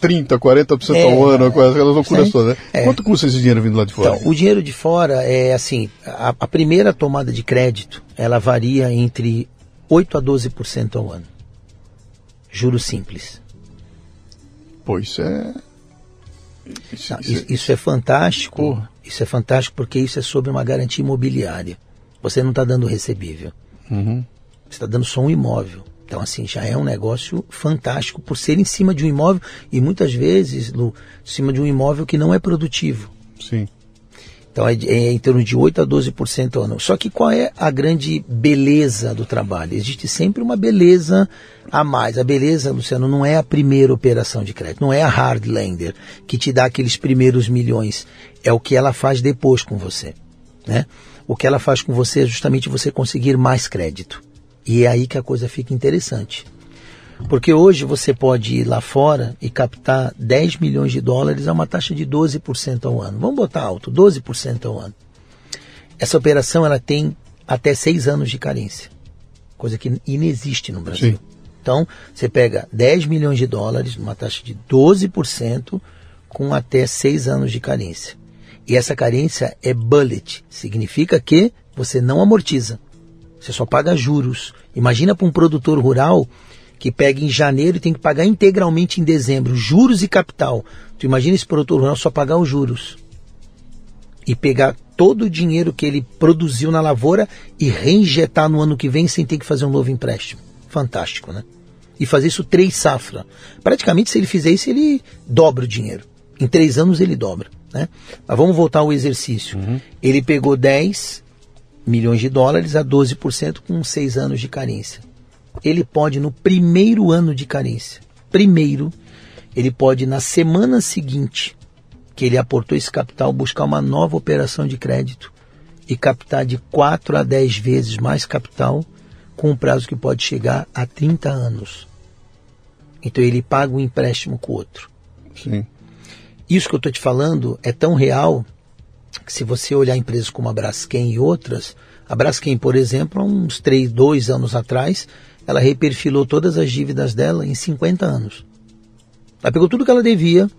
30, 40% ao ano, aquelas loucuras todas, né? Quanto custa esse dinheiro vindo lá de fora? Então, o dinheiro de fora é assim, a primeira tomada de crédito, ela varia entre 8 a 12% ao ano. Juros simples. Pô, isso é fantástico. Porra. Isso é fantástico porque isso é sobre uma garantia imobiliária. Você não está dando recebível. Uhum. Você está dando só um imóvel. Então, assim, já é um negócio fantástico por ser em cima de um imóvel, e muitas vezes, Lu, em cima de um imóvel que não é produtivo. Sim. Então, é em torno de 8 a 12% ao ano. Só que qual é a grande beleza do trabalho? Existe sempre uma beleza a mais. A beleza, Luciano, não é a primeira operação de crédito, não é a hard lender que te dá aqueles primeiros milhões. É o que ela faz depois com você, né? O que ela faz com você é justamente você conseguir mais crédito. E é aí que a coisa fica interessante. Porque hoje você pode ir lá fora e captar 10 milhões de dólares a uma taxa de 12% ao ano. Vamos botar alto, 12% ao ano. Essa operação ela tem até 6 anos de carência. Coisa que inexiste no Brasil. Sim. Então, você pega 10 milhões de dólares, uma taxa de 12%, com até 6 anos de carência. E essa carência é bullet. Significa que você não amortiza. Você só paga juros. Imagina para um produtor rural que pega em janeiro e tem que pagar integralmente em dezembro, juros e capital. Tu imagina esse produtor rural só pagar os juros e pegar todo o dinheiro que ele produziu na lavoura e reinjetar no ano que vem sem ter que fazer um novo empréstimo. Fantástico, né? E fazer isso 3 safras. Praticamente, se ele fizer isso, ele dobra o dinheiro. Em 3 anos ele dobra, né? Mas vamos voltar ao exercício. Uhum. Ele pegou 10 milhões de dólares a 12% com 6 anos de carência. Ele pode, no primeiro ano de carência, ele pode, na semana seguinte que ele aportou esse capital, buscar uma nova operação de crédito e captar de 4 a 10 vezes mais capital, com um prazo que pode chegar a 30 anos. Então ele paga um empréstimo com o outro. Sim. Isso que eu estou te falando é tão real que, se você olhar empresas como a Braskem e outras, A Braskem, por exemplo, há uns 2 anos atrás, ela reperfilou todas as dívidas dela em 50 anos. Ela pegou tudo que ela devia,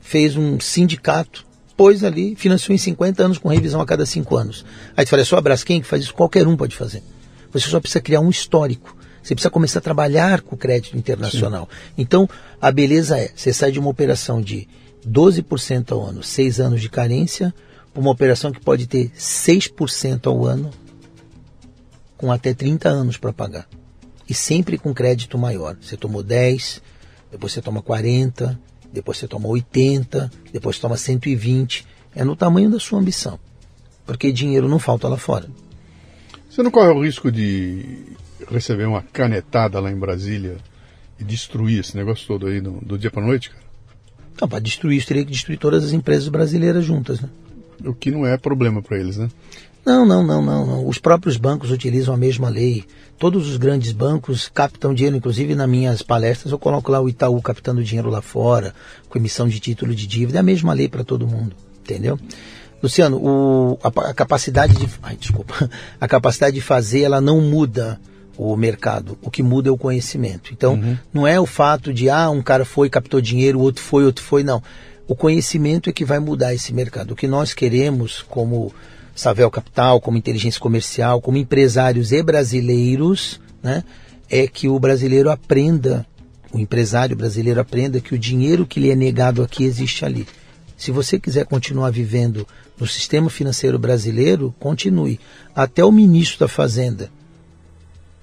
fez um sindicato, pôs ali, financiou em 50 anos com revisão a cada 5 anos. Aí tu fala, é só a Braskem que faz isso? Qualquer um pode fazer. Você só precisa criar um histórico. Você precisa começar a trabalhar com o crédito internacional. Sim. Então, a beleza é, você sai de uma operação de 12% ao ano, 6 anos de carência, para uma operação que pode ter 6% ao ano, com até 30 anos para pagar. E sempre com crédito maior. Você tomou 10, depois você toma 40, depois você toma 80, depois você toma 120. É no tamanho da sua ambição. Porque dinheiro não falta lá fora. Você não corre o risco de receber uma canetada lá em Brasília e destruir esse negócio todo aí do dia para noite, cara? Não, para destruir isso teria que destruir todas as empresas brasileiras juntas, né? O que não é problema para eles, né? Não. Os próprios bancos utilizam a mesma lei. Todos os grandes bancos captam dinheiro, inclusive nas minhas palestras eu coloco lá o Itaú captando dinheiro lá fora, com emissão de título de dívida, é a mesma lei para todo mundo, entendeu? Luciano, a capacidade de fazer, ela não muda o mercado, o que muda é o conhecimento. Então, não é o fato de, um cara foi, captou dinheiro, o outro foi, não. O conhecimento é que vai mudar esse mercado. O que nós queremos, como Savel Capital, como Inteligência Comercial, como empresários e brasileiros, né, é que o empresário brasileiro aprenda que o dinheiro que lhe é negado aqui existe ali. Se você quiser continuar vivendo no sistema financeiro brasileiro, continue. Até o ministro da Fazenda,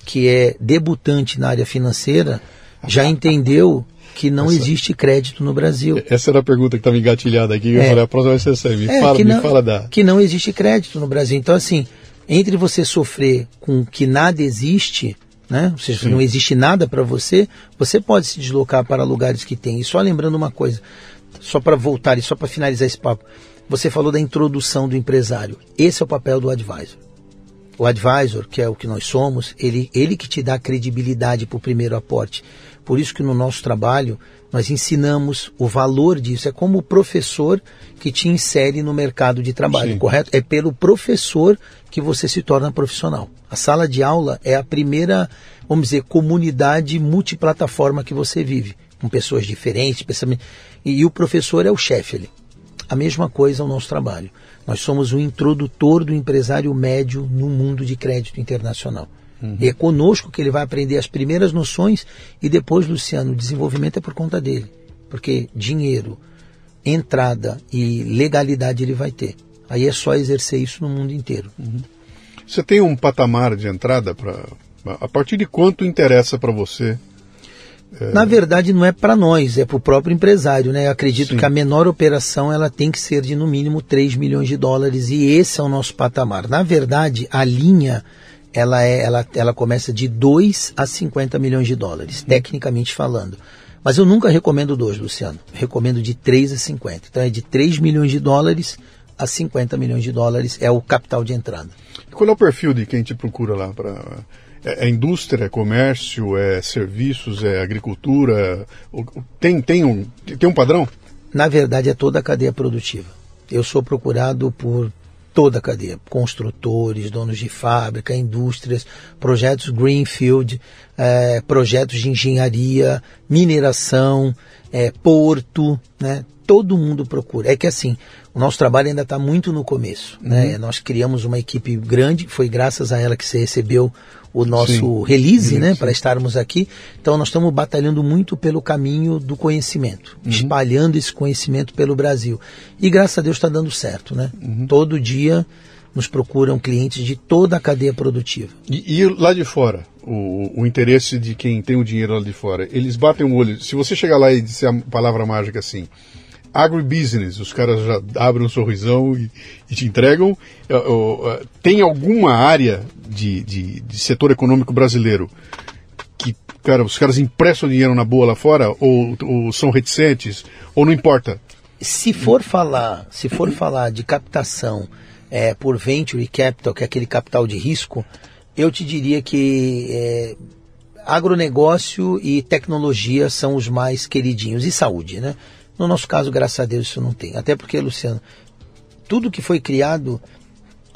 que é debutante na área financeira, já entendeu que não existe crédito no Brasil. Essa era a pergunta que estava engatilhada aqui. Eu falei, a próxima vai ser essa aí. Que não existe crédito no Brasil. Então, assim, entre você sofrer com que nada existe, né? Ou seja, não existe nada para você, você pode se deslocar para lugares que tem. E só lembrando uma coisa, só para voltar e só para finalizar esse papo, você falou da introdução do empresário. Esse é o papel do advisor. O advisor, que é o que nós somos, ele que te dá credibilidade para o primeiro aporte. Por isso que no nosso trabalho nós ensinamos o valor disso. É como o professor que te insere no mercado de trabalho, Sim. correto? É pelo professor que você se torna profissional. A sala de aula é a primeira, vamos dizer, comunidade multiplataforma que você vive, com pessoas diferentes, pensamento. E o professor é o chefe ali. A mesma coisa é o nosso trabalho. Nós somos o introdutor do empresário médio no mundo de crédito internacional. E é conosco que ele vai aprender as primeiras noções e depois, Luciano, o desenvolvimento é por conta dele. Porque dinheiro, entrada e legalidade ele vai ter. Aí é só exercer isso no mundo inteiro. Você tem um patamar de entrada para... A partir de quanto interessa para você? Na verdade, não é para nós, é para o próprio empresário, né? Eu acredito Sim. que a menor operação ela tem que ser de no mínimo $3 milhões, e esse é o nosso patamar. Na verdade, a linha ela começa de 2 a 50 milhões de dólares, tecnicamente falando. Mas eu nunca recomendo 2, Luciano. Eu recomendo de 3 a 50. Então é de $3 milhões a $50 milhões é o capital de entrada. E qual é o perfil de quem te procura lá para... É indústria, é comércio, é serviços, é agricultura? Tem um padrão? Na verdade, é toda a cadeia produtiva. Eu sou procurado por toda a cadeia. Construtores, donos de fábrica, indústrias, projetos greenfield, projetos de engenharia, mineração, porto, né? Todo mundo procura. É que assim, o nosso trabalho ainda está muito no começo, né? Nós criamos uma equipe grande, foi graças a ela que você recebeu o nosso release, né, para estarmos aqui. Então nós estamos batalhando muito pelo caminho do conhecimento, espalhando esse conhecimento pelo Brasil. E graças a Deus está dando certo, né? Todo dia nos procuram clientes de toda a cadeia produtiva. E lá de fora, o interesse de quem tem o dinheiro lá de fora, eles batem o olho. Se você chegar lá e disser a palavra mágica assim, agribusiness, os caras já abrem um sorrisão e te entregam. Tem alguma área de setor econômico brasileiro que, cara, os caras emprestam dinheiro na boa lá fora, ou são reticentes, ou não importa? Se for falar de captação por venture capital, que é aquele capital de risco, eu te diria que agronegócio e tecnologia são os mais queridinhos, e saúde, né? No nosso caso, graças a Deus, isso não tem. Até porque, Luciano, tudo que foi criado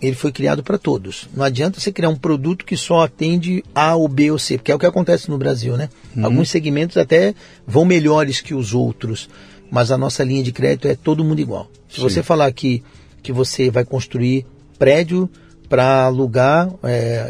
ele foi criado para todos. Não adianta você criar um produto que só atende A ou B ou C, porque é o que acontece no Brasil, né? Alguns segmentos até vão melhores que os outros, mas a nossa linha de crédito é todo mundo igual. Se você falar aqui que você vai construir prédio para alugar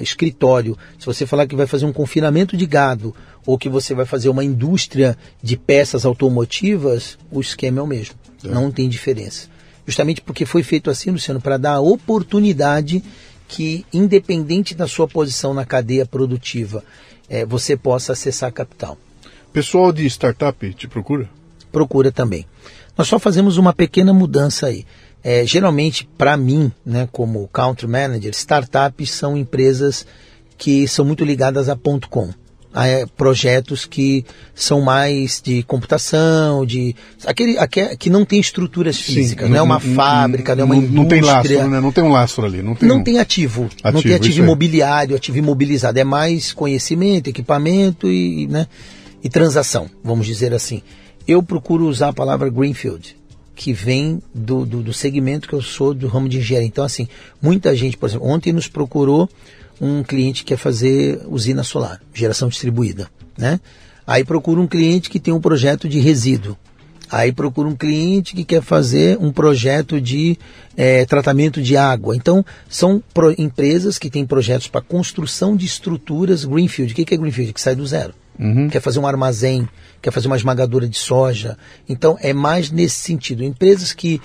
escritório, se você falar que vai fazer um confinamento de gado ou que você vai fazer uma indústria de peças automotivas, o esquema é o mesmo, não tem diferença. Justamente porque foi feito assim, Luciano, para dar a oportunidade que, independente da sua posição na cadeia produtiva, você possa acessar capital. Pessoal de startup te procura? Procura também. Nós só fazemos uma pequena mudança aí. Geralmente, para mim, né, como Country Manager, startups são empresas que são muito ligadas a .com. A projetos que são mais de computação, de aquele que não tem estruturas físicas, não é uma fábrica, não é uma indústria. Não tem lastro, né? Não tem um lastro ali. Não tem ativo. Não tem ativo imobiliário, ativo imobilizado. É mais conhecimento, equipamento e transação, vamos dizer assim. Eu procuro usar a palavra Greenfield, que vem do segmento que eu sou, do ramo de engenharia. Então, assim, muita gente, por exemplo, ontem nos procurou um cliente que quer fazer usina solar, geração distribuída, né? Aí procura um cliente que tem um projeto de resíduo. Aí procura um cliente que quer fazer um projeto de tratamento de água. Então, são empresas que têm projetos para construção de estruturas Greenfield. O que é Greenfield? Que sai do zero. Quer fazer um armazém, quer fazer uma esmagadora de soja. Então, é mais nesse sentido. Empresas que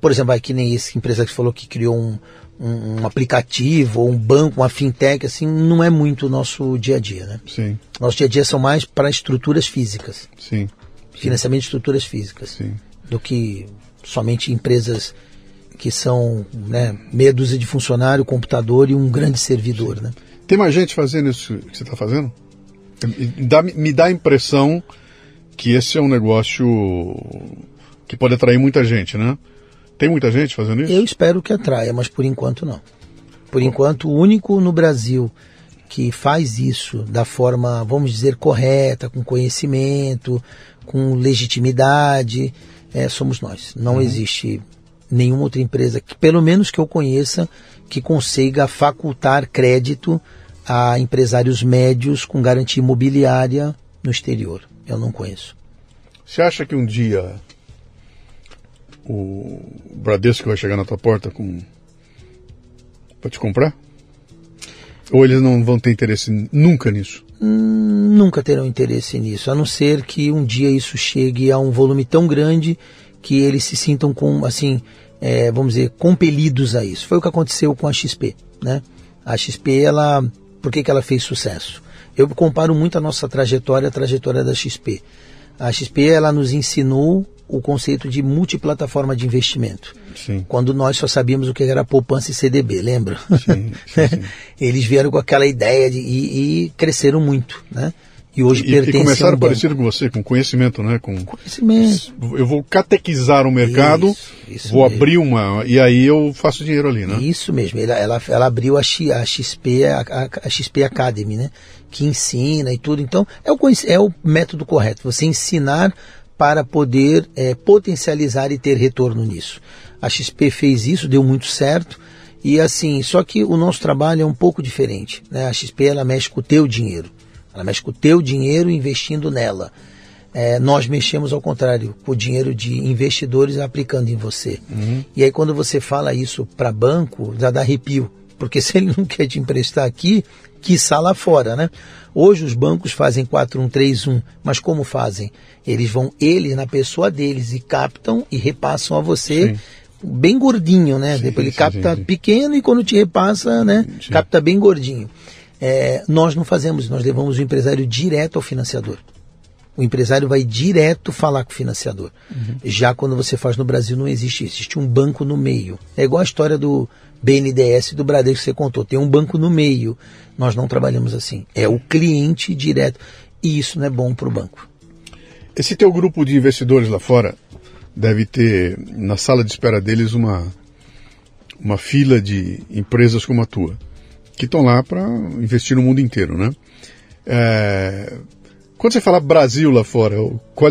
por exemplo, aqui nem essa empresa que falou que criou um aplicativo ou um banco, uma fintech, assim, não é muito o nosso dia a dia, né? Sim. Nosso dia a dia são mais para estruturas físicas. Sim. Financiamento de estruturas físicas. Sim. Do que somente empresas que são, né, meia dúzia de funcionário, computador e um grande servidor, né? Tem mais gente fazendo isso que você está fazendo? Me dá a impressão que esse é um negócio que pode atrair muita gente, né? Tem muita gente fazendo isso? Eu espero que atraia, mas por enquanto não. Enquanto, o único no Brasil que faz isso da forma, vamos dizer, correta, com conhecimento, com legitimidade, somos nós. Não existe nenhuma outra empresa, que, pelo menos que eu conheça, que consiga facultar crédito a empresários médios com garantia imobiliária no exterior. Eu não conheço. Você acha que um dia o Bradesco vai chegar na tua porta para te comprar? Ou eles não vão ter interesse nunca nisso? Nunca terão interesse nisso, a não ser que um dia isso chegue a um volume tão grande que eles se sintam vamos dizer, compelidos a isso. Foi o que aconteceu com a XP, né? A XP, por que ela fez sucesso? Eu comparo muito a nossa trajetória à trajetória da XP. A XP, ela nos ensinou o conceito de multiplataforma de investimento. Sim. Quando nós só sabíamos o que era poupança e CDB, lembra? Sim. Eles vieram com aquela ideia e cresceram muito, né? E hoje pertencem. E começaram parecido com você, com conhecimento, né? Com conhecimento. Eu vou catequizar o mercado, isso vou mesmo. Abrir uma, e aí eu faço dinheiro ali, né? Isso mesmo. Ela abriu a XP, a XP Academy, né? Que ensina e tudo. Então, é o método correto. Você ensinar para poder potencializar e ter retorno nisso. A XP fez isso, deu muito certo. E assim, só que o nosso trabalho é um pouco diferente, né? A XP, ela mexe com o teu dinheiro. Ela mexe com o teu dinheiro investindo nela. Nós mexemos ao contrário, com o dinheiro de investidores aplicando em você. E aí quando você fala isso para banco, já dá arrepio. Porque se ele não quer te emprestar aqui, quiçá lá fora, né? Hoje os bancos fazem 4131, mas como fazem? Eles vão na pessoa deles e captam e repassam a você. Sim. Bem gordinho, né? Sim, depois ele capta pequeno e quando te repassa, né? Sim. Capta bem gordinho. Nós não fazemos, nós levamos o empresário direto ao financiador. O empresário vai direto falar com o financiador. Já quando você faz no Brasil não existe isso, existe um banco no meio. É igual a história do BNDES e do Bradesco que você contou, tem um banco no meio. Nós não trabalhamos assim, é o cliente direto e isso não é bom para o banco. Esse teu grupo de investidores lá fora deve ter na sala de espera deles uma fila de empresas como a tua, que estão lá para investir no mundo inteiro, né? Quando você fala Brasil lá fora, qual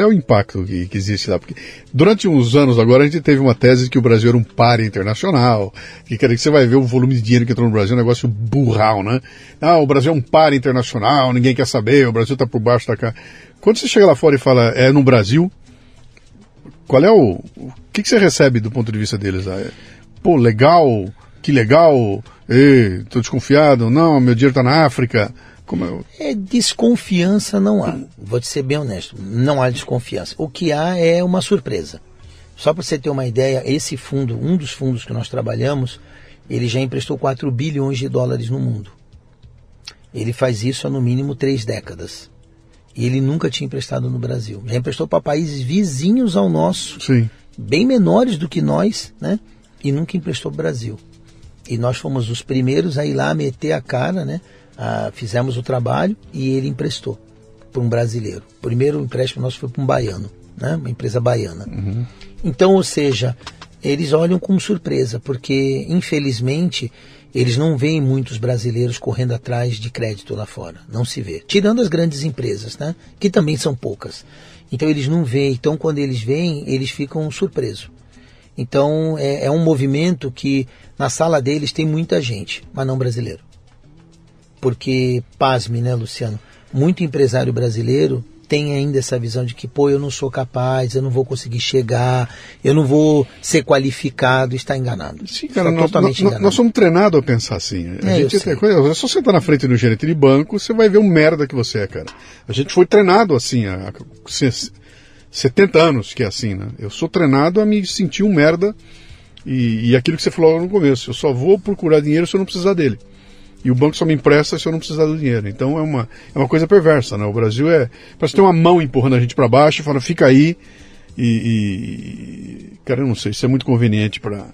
é o impacto que existe lá? Porque durante uns anos agora a gente teve uma tese de que o Brasil era um par internacional, que você vai ver o volume de dinheiro que entrou no Brasil, um negócio burral, né? Ah, o Brasil é um par internacional, ninguém quer saber, o Brasil está por baixo, está cá. Quando você chega lá fora e fala, é no Brasil, qual é o que você recebe do ponto de vista deles lá? Pô, legal, que legal, estou desconfiado, não, meu dinheiro está na África. Desconfiança não há, vou te ser bem honesto, não há desconfiança. O que há é uma surpresa. Só para você ter uma ideia, esse fundo, um dos fundos que nós trabalhamos, ele já emprestou 4 bilhões de dólares no mundo. Ele faz isso há no mínimo 3 décadas. E ele nunca tinha emprestado no Brasil. Já emprestou para países vizinhos ao nosso, sim, bem menores do que nós, né? E nunca emprestou para o Brasil. E nós fomos os primeiros a ir lá meter a cara, né? Fizemos o trabalho e ele emprestou para um brasileiro. O primeiro empréstimo nosso foi para um baiano, né? Uma empresa baiana. Uhum. Então, ou seja, eles olham com surpresa, porque, infelizmente, eles não veem muitos brasileiros correndo atrás de crédito lá fora. Não se vê. Tirando as grandes empresas, né? Que também são poucas. Então, eles não veem. Então, quando eles veem, eles ficam surpresos. Então, é um movimento que, na sala deles, tem muita gente, mas não brasileiro. Porque, pasme, né, Luciano, muito empresário brasileiro tem ainda essa visão de que, pô, eu não sou capaz, eu não vou conseguir chegar, eu não vou ser qualificado, está enganado. Sim, cara, está totalmente enganado. Nós somos treinados a pensar assim. É só sentar na frente do gerente de banco, você vai ver o merda que você é, cara. A gente foi treinado assim, há 70 anos que é assim, né? Eu sou treinado a me sentir um merda e aquilo que você falou no começo, eu só vou procurar dinheiro se eu não precisar dele. E o banco só me empresta se eu não precisar do dinheiro. Então é uma coisa perversa, né? O Brasil parece ter uma mão empurrando a gente para baixo, fala, fica aí. Cara, eu não sei, isso é muito conveniente para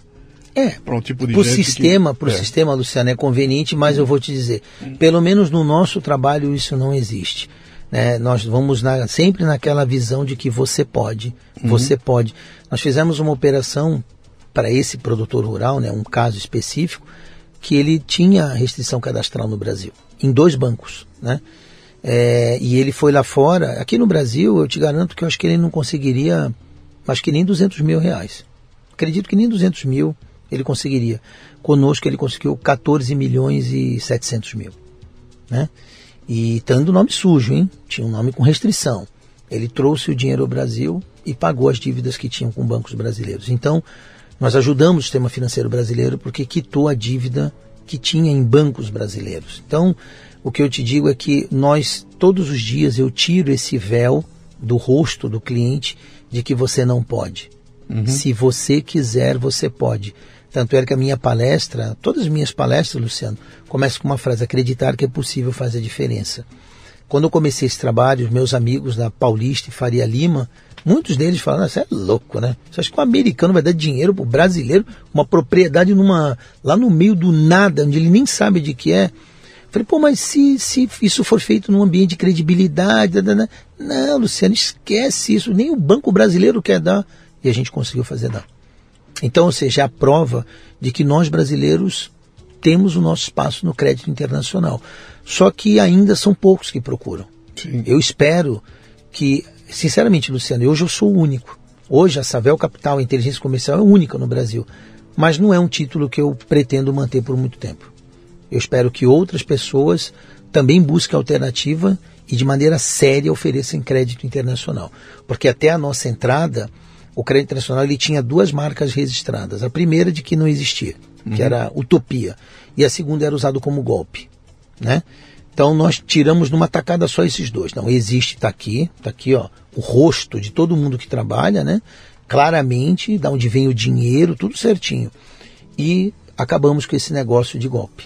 um tipo de gente. Para o sistema, Luciano, é conveniente, mas eu vou te dizer, pelo menos no nosso trabalho isso não existe. Né? Nós vamos sempre naquela visão de que você pode, você pode. Nós fizemos uma operação para esse produtor rural, né? Um caso específico, que ele tinha restrição cadastral no Brasil, em 2 bancos, né? E ele foi lá fora, aqui no Brasil, eu te garanto que eu acho que ele não conseguiria, acho que nem 200 mil reais. Acredito que nem 200 mil ele conseguiria. Conosco ele conseguiu 14 milhões e 700 mil, né? E tendo nome sujo, hein? Tinha um nome com restrição. Ele trouxe o dinheiro ao Brasil e pagou as dívidas que tinham com bancos brasileiros. Então, nós ajudamos o sistema financeiro brasileiro porque quitou a dívida que tinha em bancos brasileiros. Então, o que eu te digo é que nós, todos os dias, eu tiro esse véu do rosto do cliente de que você não pode. Uhum. Se você quiser, você pode. Tanto é que a minha palestra, todas as minhas palestras, Luciano, começam com uma frase, acreditar que é possível fazer a diferença. Quando eu comecei esse trabalho, os meus amigos da Paulista e Faria Lima, muitos deles falam, ah, você é louco, né? Você acha que um americano vai dar dinheiro para o brasileiro, uma propriedade lá no meio do nada, onde ele nem sabe de que é? Eu falei, pô, mas se isso for feito num ambiente de credibilidade... Não, Luciano, esquece isso, nem o banco brasileiro quer dar. E a gente conseguiu fazer dar. Então, ou seja, é a prova de que nós brasileiros temos o nosso espaço no crédito internacional. Só que ainda são poucos que procuram. Sim. Eu espero que... Sinceramente, Luciano, hoje eu sou o único. Hoje a Savel Capital, a Inteligência Comercial é única no Brasil. Mas não é um título que eu pretendo manter por muito tempo. Eu espero que outras pessoas também busquem alternativa e de maneira séria ofereçam crédito internacional. Porque até a nossa entrada, o crédito internacional ele tinha 2 marcas registradas. A primeira de que não existia, que era utopia. E a segunda era usado como golpe, né? Então nós tiramos numa tacada só esses 2. Não, existe, está aqui ó, o rosto de todo mundo que trabalha, né? Claramente, de onde vem o dinheiro, tudo certinho. E acabamos com esse negócio de golpe.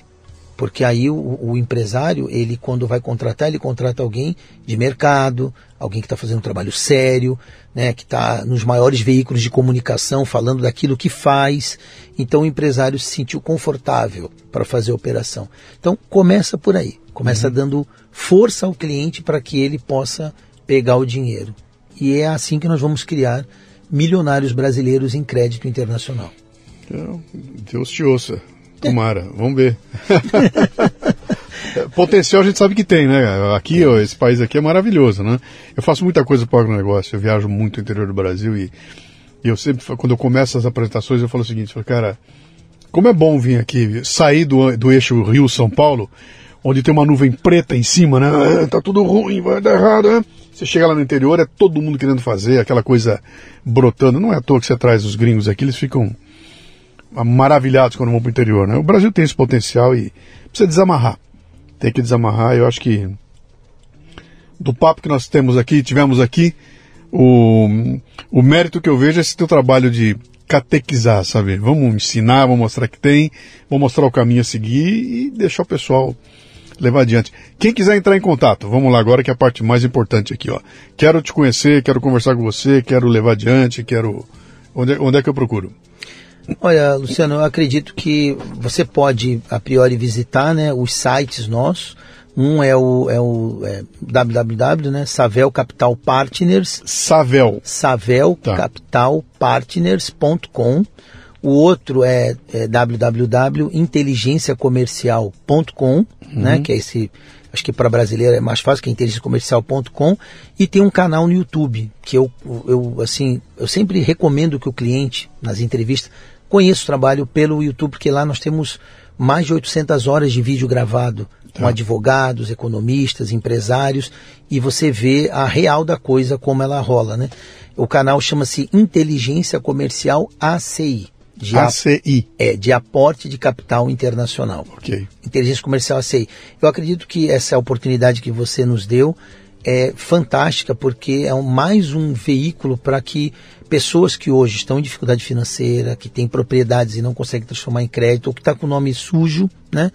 Porque aí o empresário, ele quando vai contratar, ele contrata alguém de mercado, alguém que está fazendo um trabalho sério, né? Que está nos maiores veículos de comunicação falando daquilo que faz. Então o empresário se sentiu confortável para fazer a operação. Então começa por aí. Começa dando força ao cliente para que ele possa pegar o dinheiro. E é assim que nós vamos criar milionários brasileiros em crédito internacional. Então, Deus te ouça. Tomara. Vamos ver. Potencial a gente sabe que tem, né? Aqui, ó, esse país aqui é maravilhoso, né? Eu faço muita coisa para o agronegócio, eu viajo muito no interior do Brasil e eu sempre, quando eu começo as apresentações, eu falo o seguinte, cara, como é bom vir aqui, sair do eixo Rio-São Paulo, onde tem uma nuvem preta em cima, né? Tá tudo ruim, vai dar errado, né? Você chega lá no interior, é todo mundo querendo fazer, aquela coisa brotando. Não é à toa que você traz os gringos aqui, eles ficam maravilhados quando vão para o interior, né? O Brasil tem esse potencial e precisa desamarrar. Tem que desamarrar. Eu acho que do papo que nós temos aqui, o mérito que eu vejo é esse teu trabalho de catequizar, sabe? Vamos ensinar, vamos mostrar que tem, vamos mostrar o caminho a seguir e deixar o pessoal levar adiante. Quem quiser entrar em contato, vamos lá agora, que é a parte mais importante aqui, ó. Quero te conhecer, quero conversar com você, quero levar adiante, quero... Onde é que eu procuro? Olha, Luciano, eu acredito que você pode, a priori, visitar, né, os sites nossos. Um é o www, né, Savel Capital Partners. Savel Capital Partners.com. O outro é www.inteligenciacomercial.com, né, que é esse, acho que para brasileiro é mais fácil, que é inteligenciacomercial.com, e tem um canal no YouTube, que eu sempre recomendo que o cliente, nas entrevistas, conheça o trabalho pelo YouTube, porque lá nós temos mais de 800 horas de vídeo gravado, com advogados, economistas, empresários, e você vê a real da coisa, como ela rola, né? O canal chama-se Inteligência Comercial ACI. ACI. De aporte de capital internacional. Ok. Inteligência Comercial ACI. Eu acredito que essa oportunidade que você nos deu é fantástica, porque é mais um veículo para que pessoas que hoje estão em dificuldade financeira, que têm propriedades e não conseguem transformar em crédito, ou que está com o nome sujo, né,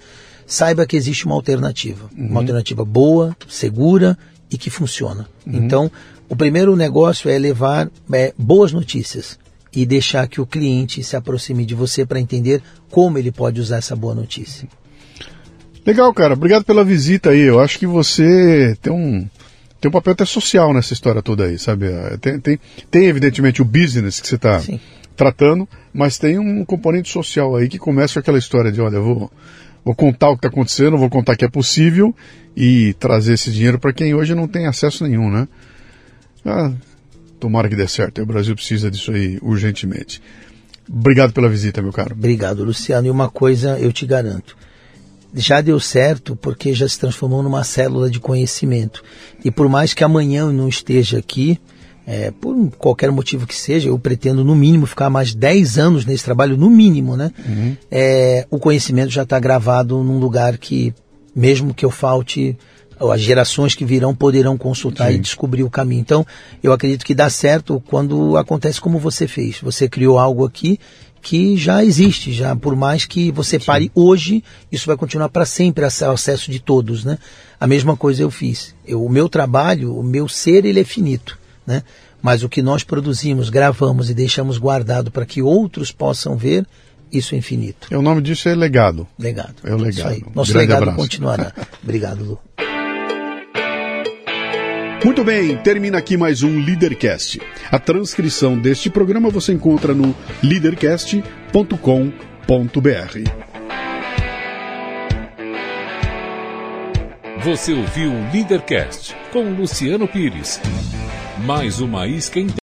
saiba que existe uma alternativa. Uma alternativa boa, segura e que funciona. Então, o primeiro negócio é levar boas notícias e deixar que o cliente se aproxime de você para entender como ele pode usar essa boa notícia. Legal, cara. Obrigado pela visita aí. Eu acho que você tem um papel até social nessa história toda aí, sabe? Tem evidentemente, o business que você está tratando, mas tem um componente social aí que começa com aquela história de, olha, vou contar o que está acontecendo, vou contar que é possível e trazer esse dinheiro para quem hoje não tem acesso nenhum, né? Tomara que dê certo. O Brasil precisa disso aí urgentemente. Obrigado pela visita, meu caro. Obrigado, Luciano. E uma coisa eu te garanto. Já deu certo porque já se transformou numa célula de conhecimento. E por mais que amanhã eu não esteja aqui, por qualquer motivo que seja, eu pretendo no mínimo ficar mais 10 anos nesse trabalho, no mínimo, né? O conhecimento já está gravado num lugar que, mesmo que eu falte, as gerações que virão poderão consultar e descobrir o caminho. Então, eu acredito que dá certo quando acontece como você fez. Você criou algo aqui que já existe, já por mais que você pare hoje, isso vai continuar para sempre, ao acesso de todos, né? A mesma coisa eu fiz. O meu trabalho, o meu ser, ele é finito, né? Mas o que nós produzimos, gravamos e deixamos guardado para que outros possam ver, isso é infinito. E o nome disso é legado. Legado. É o legado. Nosso legado continuará. Obrigado, Lu. Muito bem, termina aqui mais um LíderCast. A transcrição deste programa você encontra no lidercast.com.br. Você ouviu o LíderCast com Luciano Pires. Mais uma isca